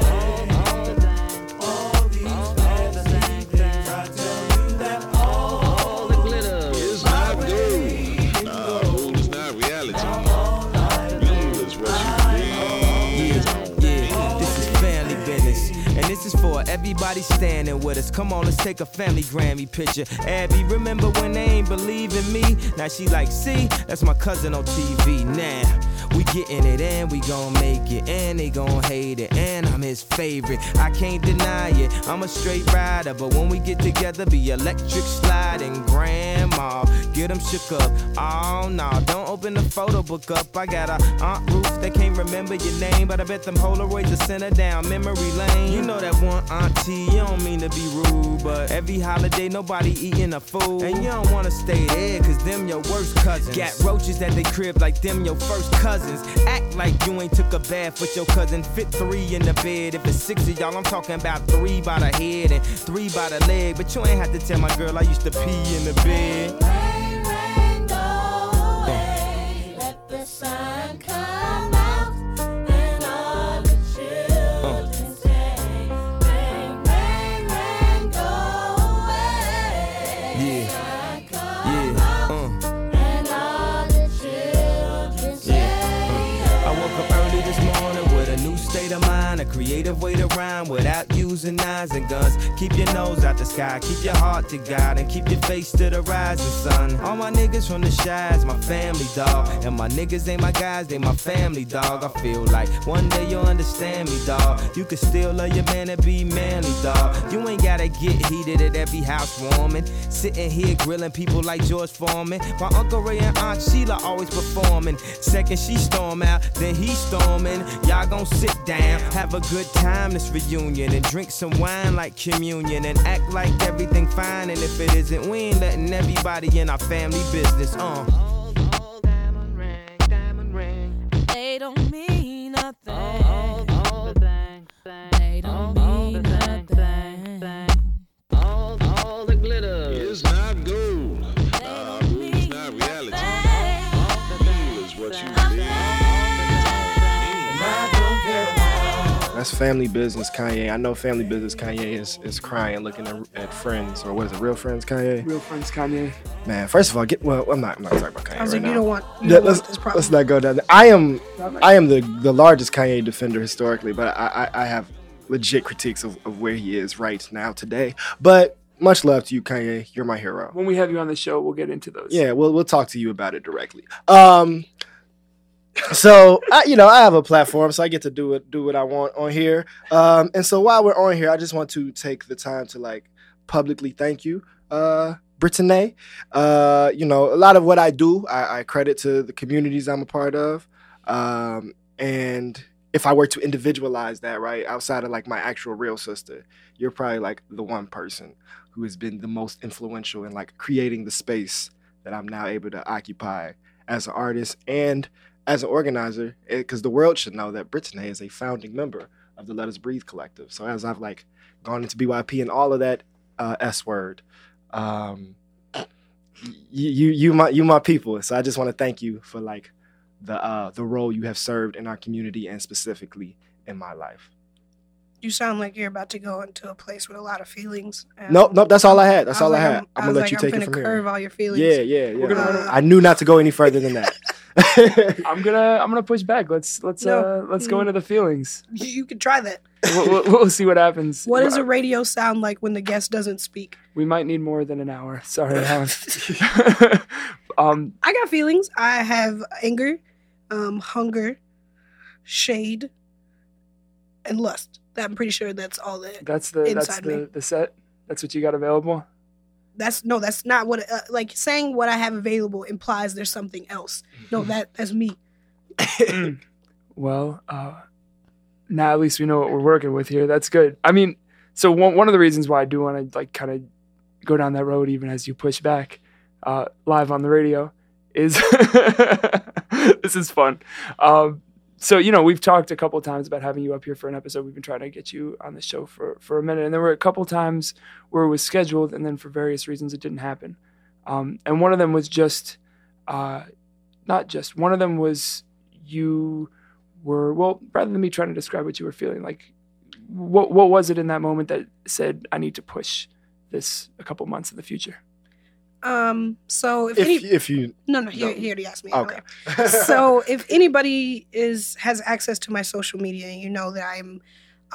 This is for everybody standing with us. Come on, let's take a family Grammy picture. Abby, remember when they ain't believe in me? Now she like, see, that's my cousin on T V. Nah, we getting it and we gon' make it. And they gon' hate it. And I'm his favorite. I can't deny it. I'm a straight rider. But when we get together, be electric sliding. Grandma, get them shook up. Oh, no, nah, don't open the photo book up. I got a Aunt Ruth that can't remember your name. But I bet them Polaroids will send her down memory lane. You know that one auntie, you don't mean to be rude, but every holiday nobody eating a food, and you don't want to stay there cause them your worst cousins. Got roaches at they crib like them your first cousins. Act like you ain't took a bath with your cousin. Fit three in the bed. If it's six of y'all, I'm talking about three by the head and three by the leg. But you ain't have to tell my girl I used to pee in the bed. Rain, rain, go away. Let the sun come. find a creative way to rhyme without using knives and guns. Keep your nose out the sky, keep your heart to God, and keep your face to the rising sun. All my niggas from the shies, my family dog, and my niggas ain't my guys, they my family dog. I feel like one day you'll understand me, dog. You can still love your man and be manly, dog. You ain't gotta get heated at every house warming, sitting here grilling people like George Foreman. My Uncle Ray and Aunt Sheila always performing. Second she storm out, then he storming. Y'all gon' sit down, have a good time this reunion, and drink some wine like communion, and act like everything fine. And if it isn't, we ain't letting everybody in our family business. Uh. Old, old diamond ring, diamond ring. They don't mean nothing. Old, old, old thing, thing. They don't old, mean nothing. Thing, thing. All, all the glitter is not gold. Uh, it's not reality. All the thing is what you. That's Family Business, Kanye. I know Family Business, Kanye is, is crying, looking at, at Friends, or what is it, Real Friends, Kanye? Real Friends, Kanye. Man, first of all, get well. I'm not. I'm not talking about Kanye I was right like, now. You don't want. You yeah, don't let's want this let's not go down there. I am. I am the, the largest Kanye defender historically, but I I, I have legit critiques of, of where he is right now today. But much love to you, Kanye. You're my hero. When we have you on the show, we'll get into those. Yeah, we'll we'll talk to you about it directly. Um. So, I, you know, I have a platform, so I get to do it, do what I want on here. Um, and so while we're on here, I just want to take the time to, like, publicly thank you, uh, Brittany. Uh, you know, a lot of what I do, I, I credit to the communities I'm a part of. Um, and if I were to individualize that, right, outside of, like, my actual real sister, you're probably, like, the one person who has been the most influential in, like, creating the space that I'm now able to occupy as an artist and as an organizer, because the world should know that Brittany is a founding member of the Let Us Breathe Collective. So as I've like gone into B Y P and all of that uh, S word, um, you you you my you my people. So I just want to thank you for like the uh, the role you have served in our community and specifically in my life. You sound like you're about to go into a place with a lot of feelings. Nope, nope. That's all I had. That's all I had. I'm gonna let you take it from here. I'm gonna curve all your feelings. Yeah, yeah, yeah. Uh, I knew not to go any further than that. I'm gonna, I'm gonna push back. Let's, let's, no. uh, let's go into the feelings. You, you can try that. We'll, we'll, we'll see what happens. What does a radio sound like when the guest doesn't speak? We might need more than an hour. Sorry, Alan. um, I got feelings. I have anger, um, hunger, shade, and lust. I'm pretty sure that's all that that's the inside that's the, me. The set. That's what you got available. That's no. That's not what. Uh, like saying what I have available implies there's something else. No, that that's me. Well, uh, now at least we know what we're working with here. That's good. I mean, so one one of the reasons why I do want to like kind of go down that road, even as you push back, uh, live on the radio, is this is fun. Um, So, you know, we've talked a couple times about having you up here for an episode. We've been trying to get you on the show for, for a minute. And there were a couple times where it was scheduled, and then for various reasons it didn't happen. Um, and one of them was just, uh, not just, one of them was you were, well, rather than me trying to describe what you were feeling, like, what what was it in that moment that said, I need to push this a couple months in the future? Um, so if, if, any, if you, no, no, he, he already asked me. Okay. Okay. So if anybody is, has access to my social media, and you know that I'm,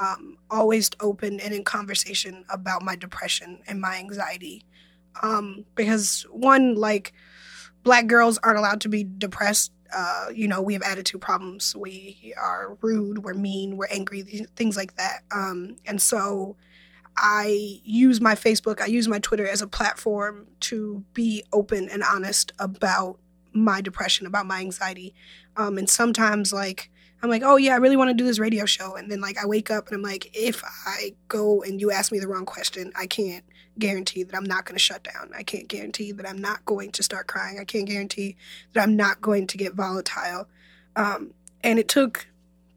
um, always open and in conversation about my depression and my anxiety. Um, because one, like black girls aren't allowed to be depressed. Uh, you know, we have attitude problems. We are rude. We're mean. We're angry, things like that. Um, and so I use my Facebook, I use my Twitter as a platform to be open and honest about my depression, about my anxiety. Um, and sometimes, like, I'm like, oh, yeah, I really want to do this radio show. And then, like, I wake up and I'm like, if I go and you ask me the wrong question, I can't guarantee that I'm not going to shut down. I can't guarantee that I'm not going to start crying. I can't guarantee that I'm not going to get volatile. Um, and it took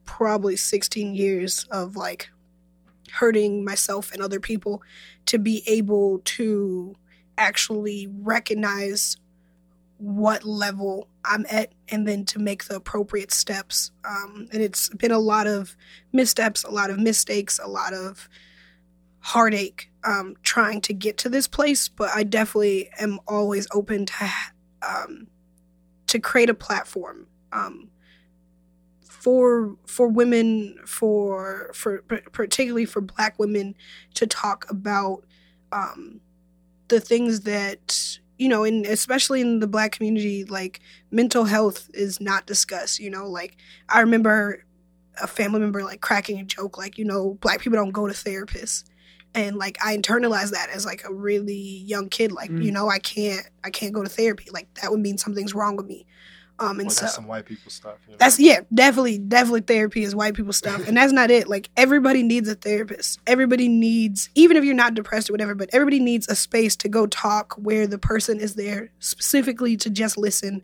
probably sixteen years of, like, hurting myself and other people to be able to actually recognize what level I'm at and then to make the appropriate steps. Um, and it's been a lot of missteps, a lot of mistakes, a lot of heartache um, trying to get to this place. But I definitely am always open to um, to create a platform um, for for women, for for particularly for Black women, to talk about um, the things that, you know, and especially in the Black community, like mental health is not discussed. You know, like I remember a family member like cracking a joke, like, you know, Black people don't go to therapists. And like I internalized that as like a really young kid, like mm. you know, I can't, I can't go to therapy. Like that would mean something's wrong with me. Um, and well, so that's some white people stuff. You know? That's yeah, definitely, definitely therapy is white people stuff, and that's not it. Like everybody needs a therapist. Everybody needs, even if you're not depressed or whatever, but everybody needs a space to go talk where the person is there specifically to just listen.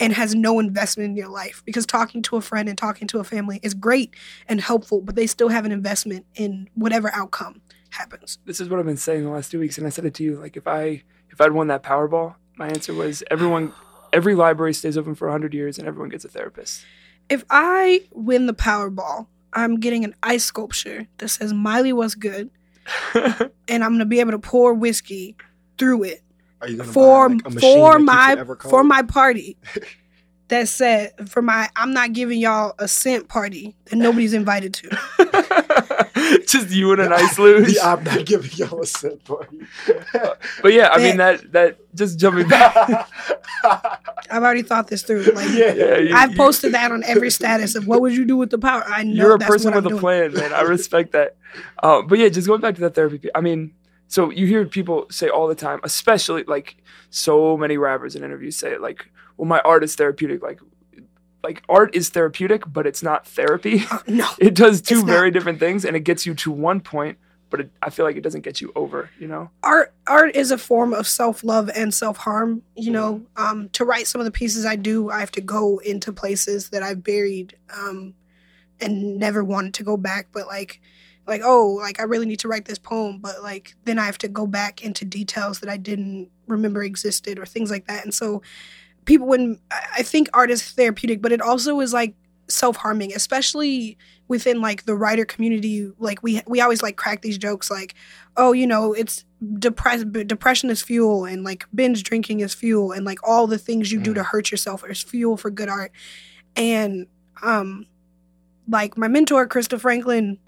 And has no investment in your life, because talking to a friend and talking to a family is great and helpful, but they still have an investment in whatever outcome happens. This is what I've been saying the last two weeks, and I said it to you. Like if I if I'd won that Powerball, my answer was everyone, every library stays open for a hundred years, and everyone gets a therapist. If I win the Powerball, I'm getting an ice sculpture that says "Miley was good," and I'm gonna be able to pour whiskey through it. Are you gonna for buy, like, for my for my party that said for my I'm not giving y'all a cent party that nobody's invited to. Just you and an ice luge. Yeah, I'm not giving y'all a cent party. But yeah, I that, mean that that just jumping back. I've already thought this through. Like yeah, yeah, you, I've you, posted that on every status of what would you do with the power. I know you're a that's person with I'm a doing. Plan, man. I respect that. Uh, but yeah, just going back to that therapy. I mean. So you hear people say all the time, especially like so many rappers in interviews say like, well, my art is therapeutic. Like, like art is therapeutic, but it's not therapy. Uh, no, it does two very not. different things, and it gets you to one point, but it, I feel like it doesn't get you over, you know? Art art is a form of self-love and self-harm, you know? Um, to write some of the pieces I do, I have to go into places that I've buried um, and never wanted to go back, but like, Like, oh, like, I really need to write this poem, but, like, then I have to go back into details that I didn't remember existed or things like that. And so people wouldn't, I think art is therapeutic, but it also is, like, self-harming, especially within, like, the writer community. Like, we we always, like, crack these jokes, like, oh, you know, it's depress- depression is fuel, and, like, binge drinking is fuel, and, like, all the things you mm. do to hurt yourself is fuel for good art. And, um, like, my mentor, Krista Franklin,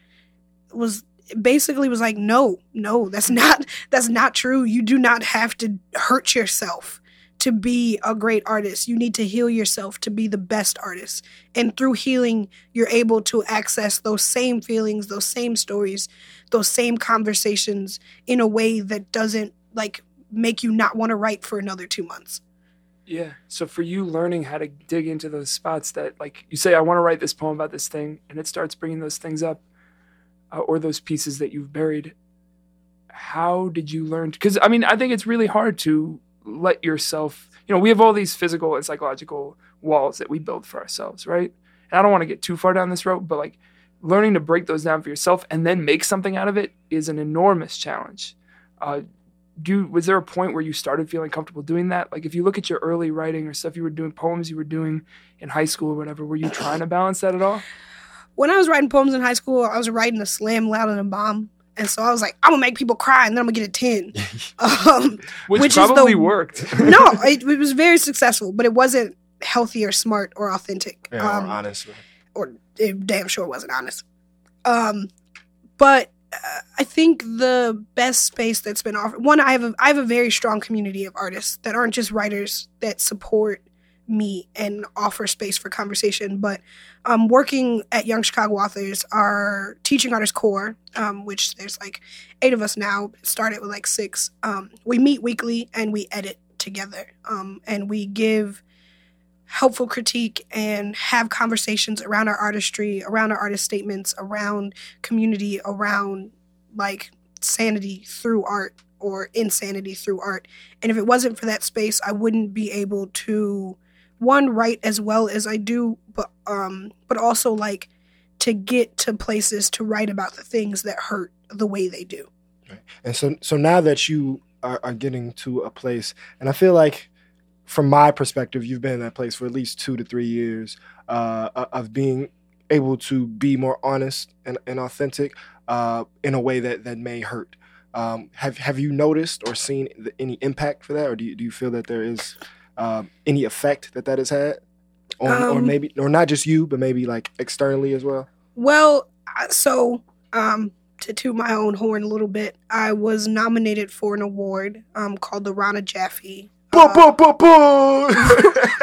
was basically was like, no, no, that's not, that's not true. You do not have to hurt yourself to be a great artist. You need to heal yourself to be the best artist. And through healing, you're able to access those same feelings, those same stories, those same conversations in a way that doesn't like make you not want to write for another two months. Yeah. So for you, learning how to dig into those spots that like you say, I want to write this poem about this thing, and it starts bringing those things up. Uh, or those pieces that you've buried, how did you learn? Because, I mean, I think it's really hard to let yourself, you know, we have all these physical and psychological walls that we build for ourselves, right? And I don't want to get too far down this road, but, like, learning to break those down for yourself and then make something out of it is an enormous challenge. Uh, do was there a point where you started feeling comfortable doing that? Like, if you look at your early writing or stuff you were doing, poems you were doing in high school or whatever, were you trying to balance that at all? When I was writing poems in high school, I was writing a slam, loud, and a bomb. And so I was like, I'm going to make people cry, and then I'm going to get a ten. Um, which, which probably is the, worked. No, it, it was very successful, but it wasn't healthy or smart or authentic. Yeah, um, or honest. Or it damn sure wasn't honest. Um, but uh, I think the best space that's been offered, one, I have a, I have a very strong community of artists that aren't just writers that support me and offer space for conversation, but um, working at Young Chicago Authors, our teaching artist core, um, which there's like eight of us now, started with like six. Um, we meet weekly and we edit together, um, and we give helpful critique and have conversations around our artistry, around our artist statements, around community, around like sanity through art or insanity through art. And if it wasn't for that space, I wouldn't be able to one, write as well as I do, but um, but also, like, to get to places to write about the things that hurt the way they do. Right. And so so now that you are, are getting to a place, and I feel like, from my perspective, you've been in that place for at least two to three years uh, of being able to be more honest and, and authentic uh, in a way that, that may hurt. Um, have, have you noticed or seen any impact for that, or do you, do you feel that there is... Um, any effect that that has had? Or, um, or maybe, or not just you, but maybe like externally as well? Well, so um, to toot my own horn a little bit, I was nominated for an award um, called the Ronna Jaffe Boom, boom, boom, boom.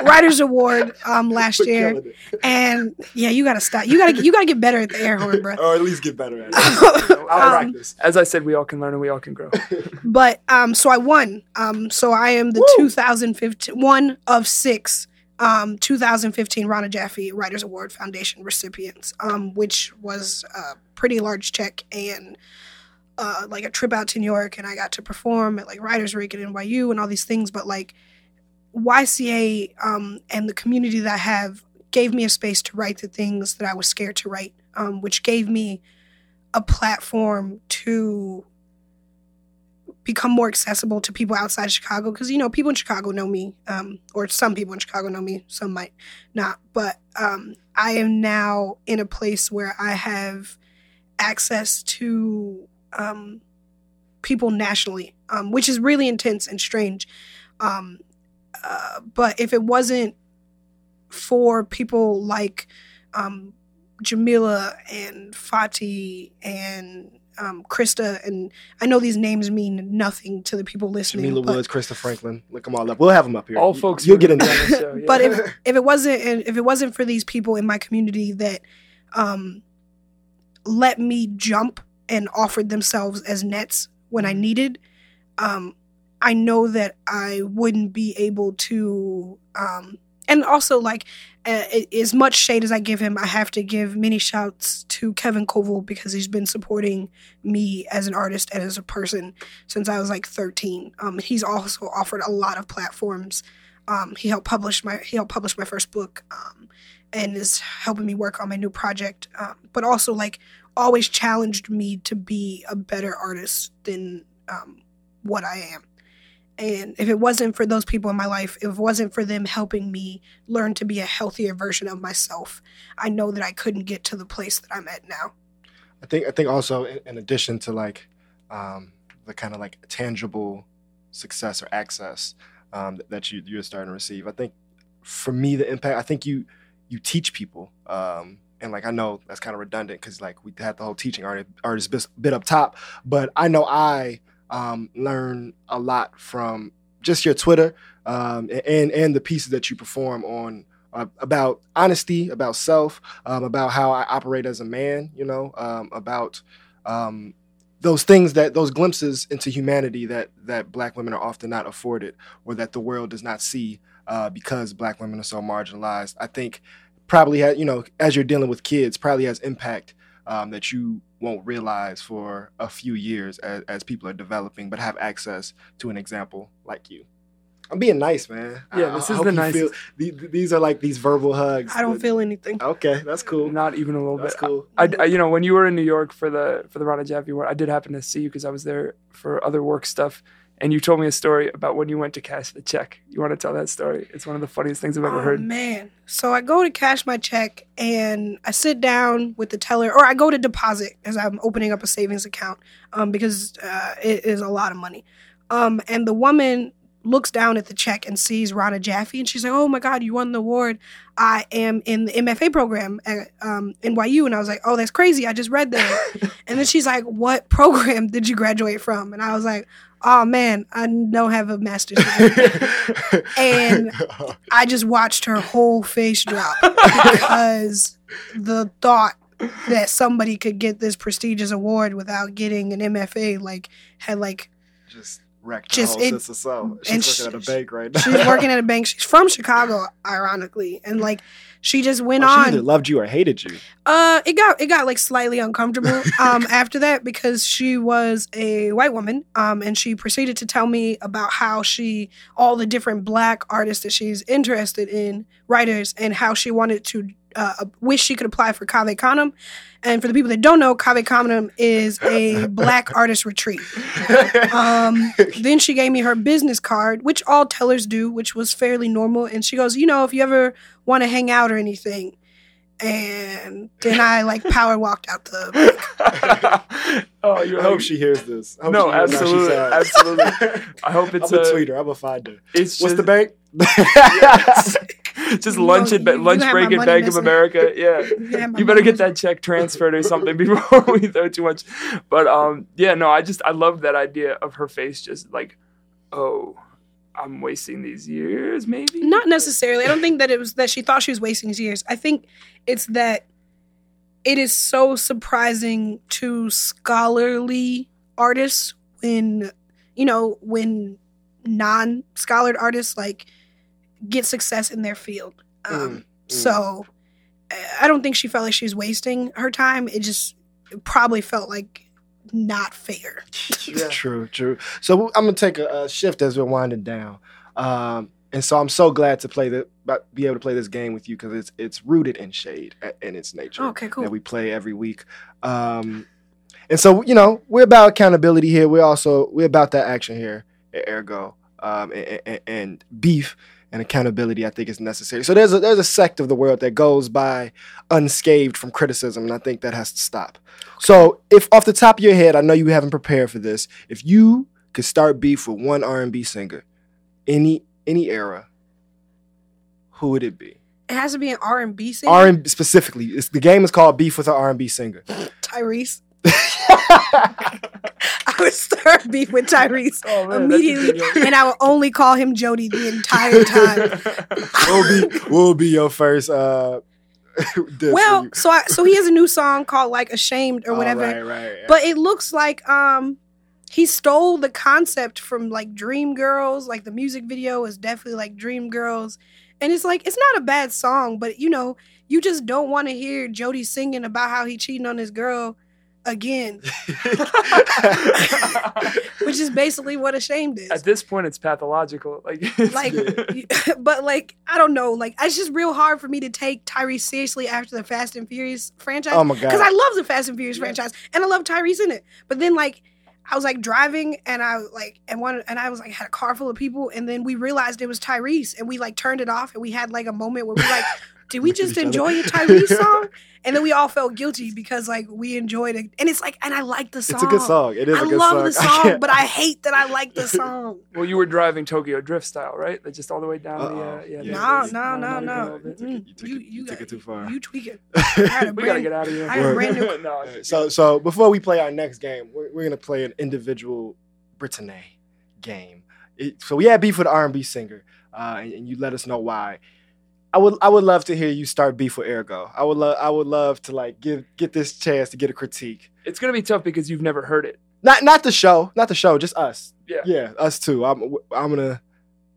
Writers Award um, last year, and yeah, you gotta stop. You gotta you gotta get better at the air horn, bro. Or at least get better at it. I'll practice. Um, As I said, we all can learn and we all can grow. But um, so I won. Um, so I am the Woo! twenty fifteen one of six um, twenty fifteen Ronna Jaffe Writers Award Foundation recipients, um, which was a pretty large check and. Uh, like a trip out to New York, and I got to perform at like Writers' Week at N Y U and all these things. But like Y C A um, and the community that I have gave me a space to write the things that I was scared to write, um, which gave me a platform to become more accessible to people outside Chicago. Because, you know, people in Chicago know me, um, or some people in Chicago know me, some might not. But um, I am now in a place where I have access to Um, people nationally, um, which is really intense and strange. Um, uh, but if it wasn't for people like um, Jamila and Fati and um, Krista, and I know these names mean nothing to the people listening. Jamila Woods, Krista Franklin, look them all up. We'll have them up here. All folks, you'll get into that show. Yeah. But if if it wasn't if it wasn't for these people in my community that um, let me jump and offered themselves as nets when I needed, um, I know that I wouldn't be able to, um, and also like uh, as much shade as I give him, I have to give many shouts to Kevin Koval because he's been supporting me as an artist and as a person since I was like thirteen. Um, he's also offered a lot of platforms. Um, he helped publish my, he helped publish my first book um, and is helping me work on my new project. Um, but also like, always challenged me to be a better artist than um, what I am. And if it wasn't for those people in my life, if it wasn't for them helping me learn to be a healthier version of myself, I know that I couldn't get to the place that I'm at now. I think I think also in, in addition to like um, the kind of like tangible success or access um, that you, you're starting to receive, I think for me, the impact, I think you, you teach people um, and like I know that's kind of redundant because like we had the whole teaching artist, artist bit, bit up top, but I know I um, learn a lot from just your Twitter um, and and the pieces that you perform on uh, about honesty, about self, um, about how I operate as a man, you know, um, about um, those things that those glimpses into humanity that that Black women are often not afforded or that the world does not see uh, because Black women are so marginalized. I think. Probably has, you know, as you're dealing with kids, probably has impact um, that you won't realize for a few years as, as people are developing, but have access to an example like you. I'm being nice, man. Yeah, I, this I is the nicest. Feel, these, these are like these verbal hugs. I don't that, feel anything. Okay, that's cool. Not even a little that's bit. That's cool. I, I, you know, when you were in New York for the for the Ronna Jaffe Award, I did happen to see you because I was there for other work stuff. And you told me a story about when you went to cash the check. You want to tell that story? It's one of the funniest things I've ever oh, heard. Oh, man. So I go to cash my check, and I sit down with the teller, or I go to deposit as I'm opening up a savings account um, because uh, it is a lot of money. Um, and the woman looks down at the check and sees Ronna Jaffe, and she's like, oh, my God, you won the award. I am in the M F A program at um, N Y U. And I was like, oh, that's crazy. I just read that. And then she's like, what program did you graduate from? And I was like, oh, man, I don't have a master's degree. And I just watched her whole face drop because the thought that somebody could get this prestigious award without getting an M F A, like, had, like, just wrecked her whole sense of self. She's working she, at a bank right now. She's working at a bank. She's from Chicago, ironically. And, like, she just went well, on. She either loved you or hated you. Uh, it got it got like slightly uncomfortable um, after that because she was a white woman um, and she proceeded to tell me about how she, all the different Black artists that she's interested in, writers, and how she wanted to, uh, wish she could apply for Cave Canem. And for the people that don't know, Cave Canem is a Black artist retreat. Um, then she gave me her business card, which all tellers do, which was fairly normal. And she goes, you know, if you ever want to hang out or anything. And then I like power walked out the oh you I hope she hears this. I no absolutely absolutely I hope it's I'm a, a tweeter. I'm a finder. It's what's just, the bank. Just lunch and lunch break at Bank of America. Yeah, you better get that check transferred or something before we throw too much. But um, yeah, no, I just I love that idea of her face, just like, oh, I'm wasting these years, maybe? Not necessarily. I don't think that it was that she thought she was wasting these years. I think it's that it is so surprising to scholarly artists when, you know, when non-scholared artists, like, get success in their field. Um, mm, so mm. I don't think she felt like she was wasting her time. It just it probably felt like not fair. Yeah. True, true. So I'm going to take a, a shift as we're winding down. Um, and so I'm so glad to play the, be able to play this game with you because it's it's rooted in shade in its nature. Okay, cool. That we play every week. Um, and so, you know, we're about accountability here. We're also, we're about that action here at Ergo. Um, and, and, and beef and accountability, I think, is necessary. So there's a, there's a sect of the world that goes by unscathed from criticism, and I think that has to stop. Okay. So if off the top of your head, I know you haven't prepared for this, if you could start beef with one R and B singer, any any era, who would it be? It has to be an R and B singer? R and B specifically. It's, the game is called Beef with an R and B Singer. Tyrese. I would start beef with Tyrese oh, man, immediately, and I would only call him Jody the entire time. We'll be, we'll be your first. Uh, well, so I, so he has a new song called like "Ashamed" or whatever, oh, right, right, yeah. But it looks like um he stole the concept from like Dream Girls. Like the music video is definitely like Dream Girls, and it's like it's not a bad song, but you know you just don't want to hear Jody singing about how he cheating on his girl. Again, which is basically what Ashamed is. At this point, it's pathological. Like, it's like, yeah. But like, I don't know. Like, it's just real hard for me to take Tyrese seriously after the Fast and Furious franchise. Oh my god! Because I love the Fast and Furious yeah. franchise, and I love Tyrese in it. But then, like, I was like driving, and I like, and one, and I was like, had a car full of people, and then we realized it was Tyrese, and we like turned it off, and we had like a moment where we like. Did we just enjoy a Tyrese song? And then we all felt guilty because, like, we enjoyed it. And it's like, and I like the song. It's a good song. It is I a good song. I love the song, I but I hate that I like the song. Well, you were driving Tokyo Drift style, right? Like, just all the way down uh-oh. The... Uh, yeah, yeah, no, no, no, no. You took, you, you took it too far. You tweak it. Brand, we got to get out of here. I had a brand new... no, so, so before we play our next game, we're, we're going to play an individual Brittany game. It, so we had beef with an R and B singer, uh, and, and you let us know why. I would I would love to hear you start beef with Ergo. I would love I would love to like give get this chance to get a critique. It's gonna be tough because you've never heard it. Not not the show, not the show, just us. Yeah, yeah, us too. I'm I'm gonna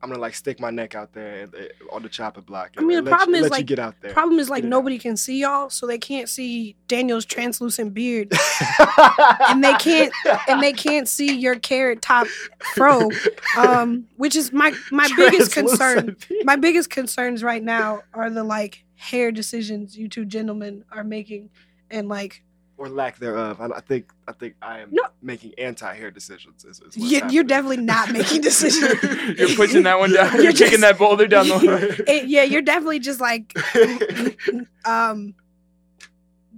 I'm gonna like stick my neck out there and, and, on the chopper block. And, I mean, the problem, you, is, like, get out there. problem is like yeah. nobody can see y'all, so they can't see Daniel's translucent beard, and they can't and they can't see your carrot top fro, um, which is my my biggest concern. My biggest concerns right now are the like hair decisions you two gentlemen are making, and like. Or lack thereof. I think I think I am no. making anti-hair decisions. Is, is you, you're definitely not making decisions. You're pushing that one down. You're, you're just, kicking that boulder down the road. It, yeah, you're definitely just like, um,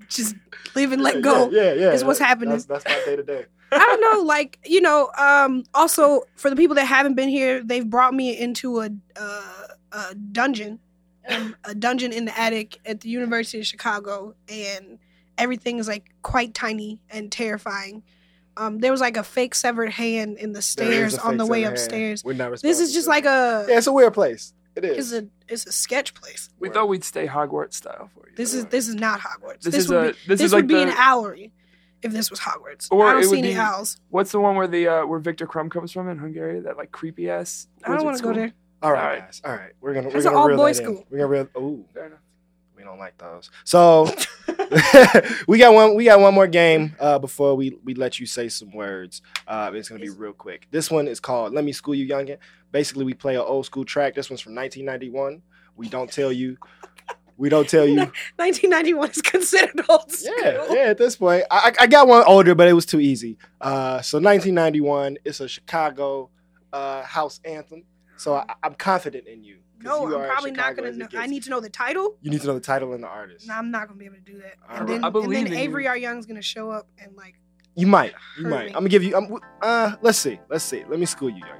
just live and let go. Yeah, yeah. yeah is what's that, happening. That's, that's my day to day. I don't know. Like you know. Um, also, for the people that haven't been here, they've brought me into a uh, a dungeon, um, a dungeon in the attic at the University of Chicago, and. Everything is like quite tiny and terrifying. Um, there was like a fake severed hand in the stairs on the way upstairs. We're not this is just like a. Yeah, it's a weird place. It is. It's a it's a sketch place. We right. thought we'd stay Hogwarts style for you. This right. is this is not Hogwarts. This, this is would a, be, this, this is would like be the, an owlery if this was Hogwarts. Or I don't it see would any be, owls. What's the one where the uh, where Victor Crumb comes from in Hungary? That like creepy ass. I don't want to go there. All right, all right, guys. All right, we're gonna. It's an all boys school. We're gonna reel. Ooh, fair enough. We don't like those. So we got one we got one more game uh, before we, we let you say some words. Uh, it's going to be real quick. This one is called Let Me School You Youngin. Basically, we play an old school track. This one's from nineteen ninety-one. We don't tell you. We don't tell you. nineteen ninety-one is considered old school. Yeah, yeah at this point. I, I got one older, but it was too easy. Uh, so nineteen ninety-one, it's a Chicago uh, house anthem. So I, I'm confident in you. No, you I'm probably not going to know. I need to know the title. You need to know the title and the artist. No, I'm not going to be able to do that. All and right. then, I believe and then Avery R. Young's going to show up and like. You might. You might. Me. I'm going to give you. I'm, uh, let's see. Let's see. Let me school you, Young.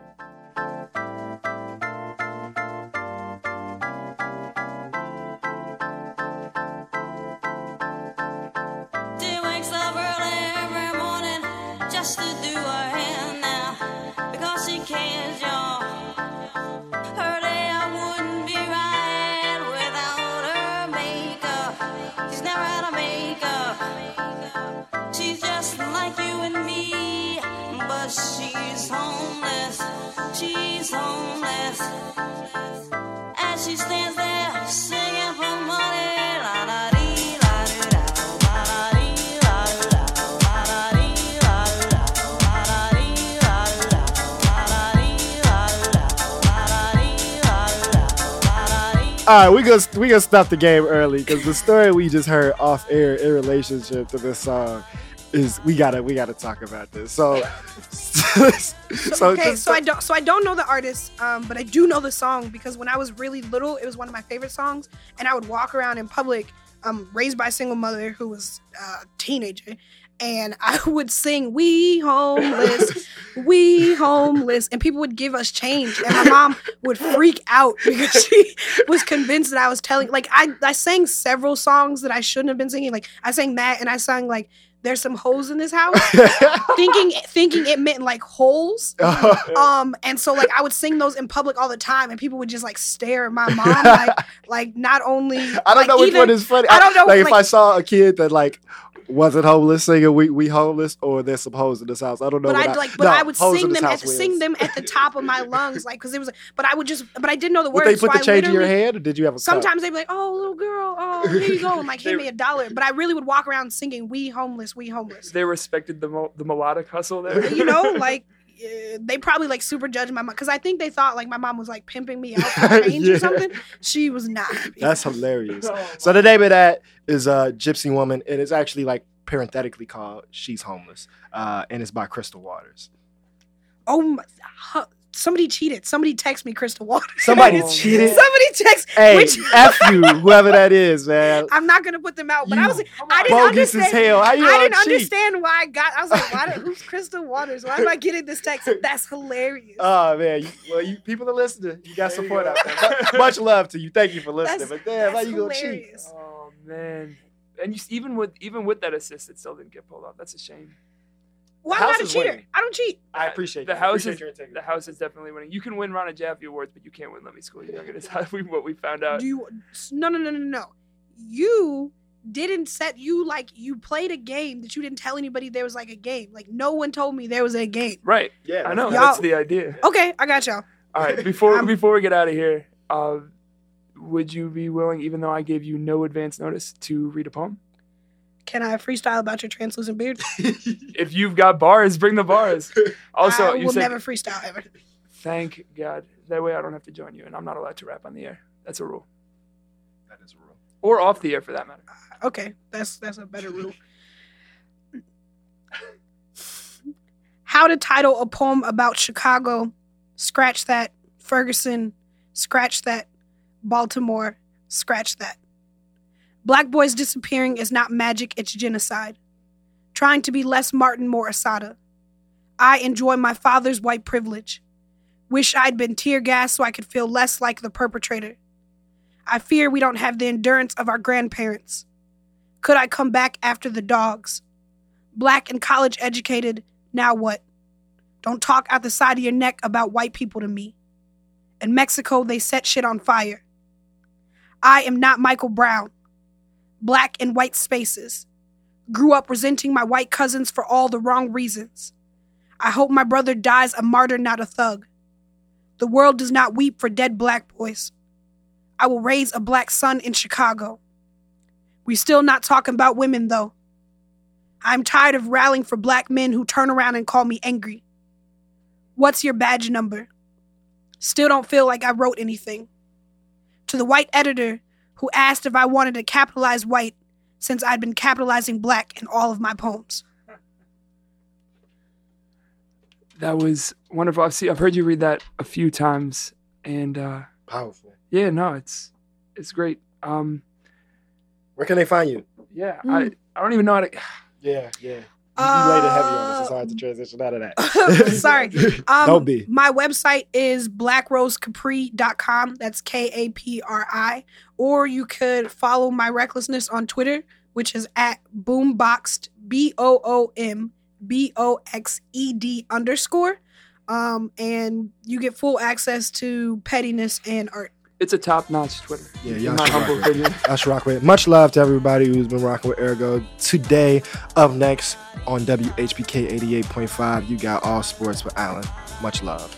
just like you and me, but she's homeless, she's homeless. As she stands there singing for money, all right, we gonna we gonna stop the game early because the story we just heard off air in relationship to this song is we gotta we gotta talk about this. So, so, so okay, just, so I don't so I don't know the artist, um, but I do know the song because when I was really little, it was one of my favorite songs, and I would walk around in public, um, raised by a single mother who was a teenager, and I would sing "We Homeless." We homeless, and people would give us change, and my mom would freak out because she was convinced that I was telling. Like I, I sang several songs that I shouldn't have been singing. Like I sang that, and I sang like "There's some hoes in this house," thinking thinking it meant like holes. Um, and so like I would sing those in public all the time, and people would just like stare at my mom, like like not only I don't like, know which even, one is funny. I don't know. Like if like, I saw a kid that like. Wasn't homeless singing we we homeless or there's some hoes in this house. I don't know. But I like, I, but no, I would sing them at wins. sing them at the top of my lungs, like because it was. But I would just, but I didn't know the words. Would they put so the change in your hand, or did you have a? Sometimes cup? They'd be like, "Oh, little girl, oh, here you go," and like hand me a dollar. But I really would walk around singing "We homeless, we homeless." They respected the mo- the melodic hustle there, you know, like. Uh, they probably like super judged my mom because I think they thought like my mom was like pimping me out for change yeah. or something. She was not. That's hilarious. Oh, so the name of that is uh, Gypsy Woman, and it's actually like parenthetically called She's Homeless, uh, and it's by Crystal Waters. Oh, my, huh, somebody cheated. Somebody text me Crystal Waters. Somebody cheated. Somebody text. Hey, which... F you, whoever that is, man. I'm not gonna put them out, but you I was like, I didn't understand. As hell. I didn't cheat? understand why I got. I was like, why? Did, who's Crystal Waters? Why am I getting this text? That's hilarious. Oh man, you, well, you people are listening. You got there support you go. out there. Much love to you. Thank you for listening. That's, but damn, how you gonna hilarious. cheat? Oh man, and you, even with even with that assist, it still didn't get pulled off. That's a shame. Well, I'm not a cheater. Winning. I don't cheat. I appreciate the that. house appreciate is the house is definitely winning. You can win Ronna Jaffe awards, but you can't win Let Me School You Younger. That's how we what we found out. Do you, no, no, no, no, no. You didn't set you like you played a game that you didn't tell anybody there was like a game. Like no one told me there was a game. Right. Yeah. I know. Y'all, that's the idea. Okay, I got y'all. All right. Before before we get out of here, uh, would you be willing, even though I gave you no advance notice, to read a poem? Can I freestyle about your translucent beard? If you've got bars, bring the bars. Also, I will you said, never freestyle ever. Thank God. That way I don't have to join you, and I'm not allowed to rap on the air. That's a rule. That is a rule. Or off the air, for that matter. Uh, okay, that's that's a better rule. How to title a poem about Chicago, scratch that, Ferguson, scratch that, Baltimore, scratch that. Black boys disappearing is not magic, it's genocide. Trying to be less Martin, more Asada. I enjoy my father's white privilege. Wish I'd been tear gassed so I could feel less like the perpetrator. I fear we don't have the endurance of our grandparents. Could I come back after the dogs? Black and college educated, now what? Don't talk out the side of your neck about white people to me. In Mexico, they set shit on fire. I am not Michael Brown. Black and white spaces. Grew up resenting my white cousins for all the wrong reasons. I hope my brother dies a martyr, not a thug. The world does not weep for dead black boys. I will raise a black son in Chicago. We still not talking about women, though. I'm tired of rallying for black men who turn around and call me angry. What's your badge number? Still don't feel like I wrote anything. To the white editor, who asked if I wanted to capitalize white since I'd been capitalizing black in all of my poems. That was wonderful. I've, seen, I've heard you read that a few times. and uh, Powerful. Yeah, no, it's it's great. Um, Where can they find you? Yeah, mm. I, I don't even know how to... Yeah, yeah. You uh, laid it heavy on us. It's hard to transition out of that. Sorry. Um, don't be. My website is black rose capri dot com. That's K A P R I. Or you could follow my recklessness on Twitter, which is at boomboxed, B O O M B O X E D underscore. Um, and you get full access to pettiness and art. It's a top-notch Twitter. Yeah, y'all should, humble rock opinion. y'all should rock with it. Much love to everybody who's been rocking with Ergo today. Up next on W H B K eighty-eight point five, you got All Sports with Alan. Much love.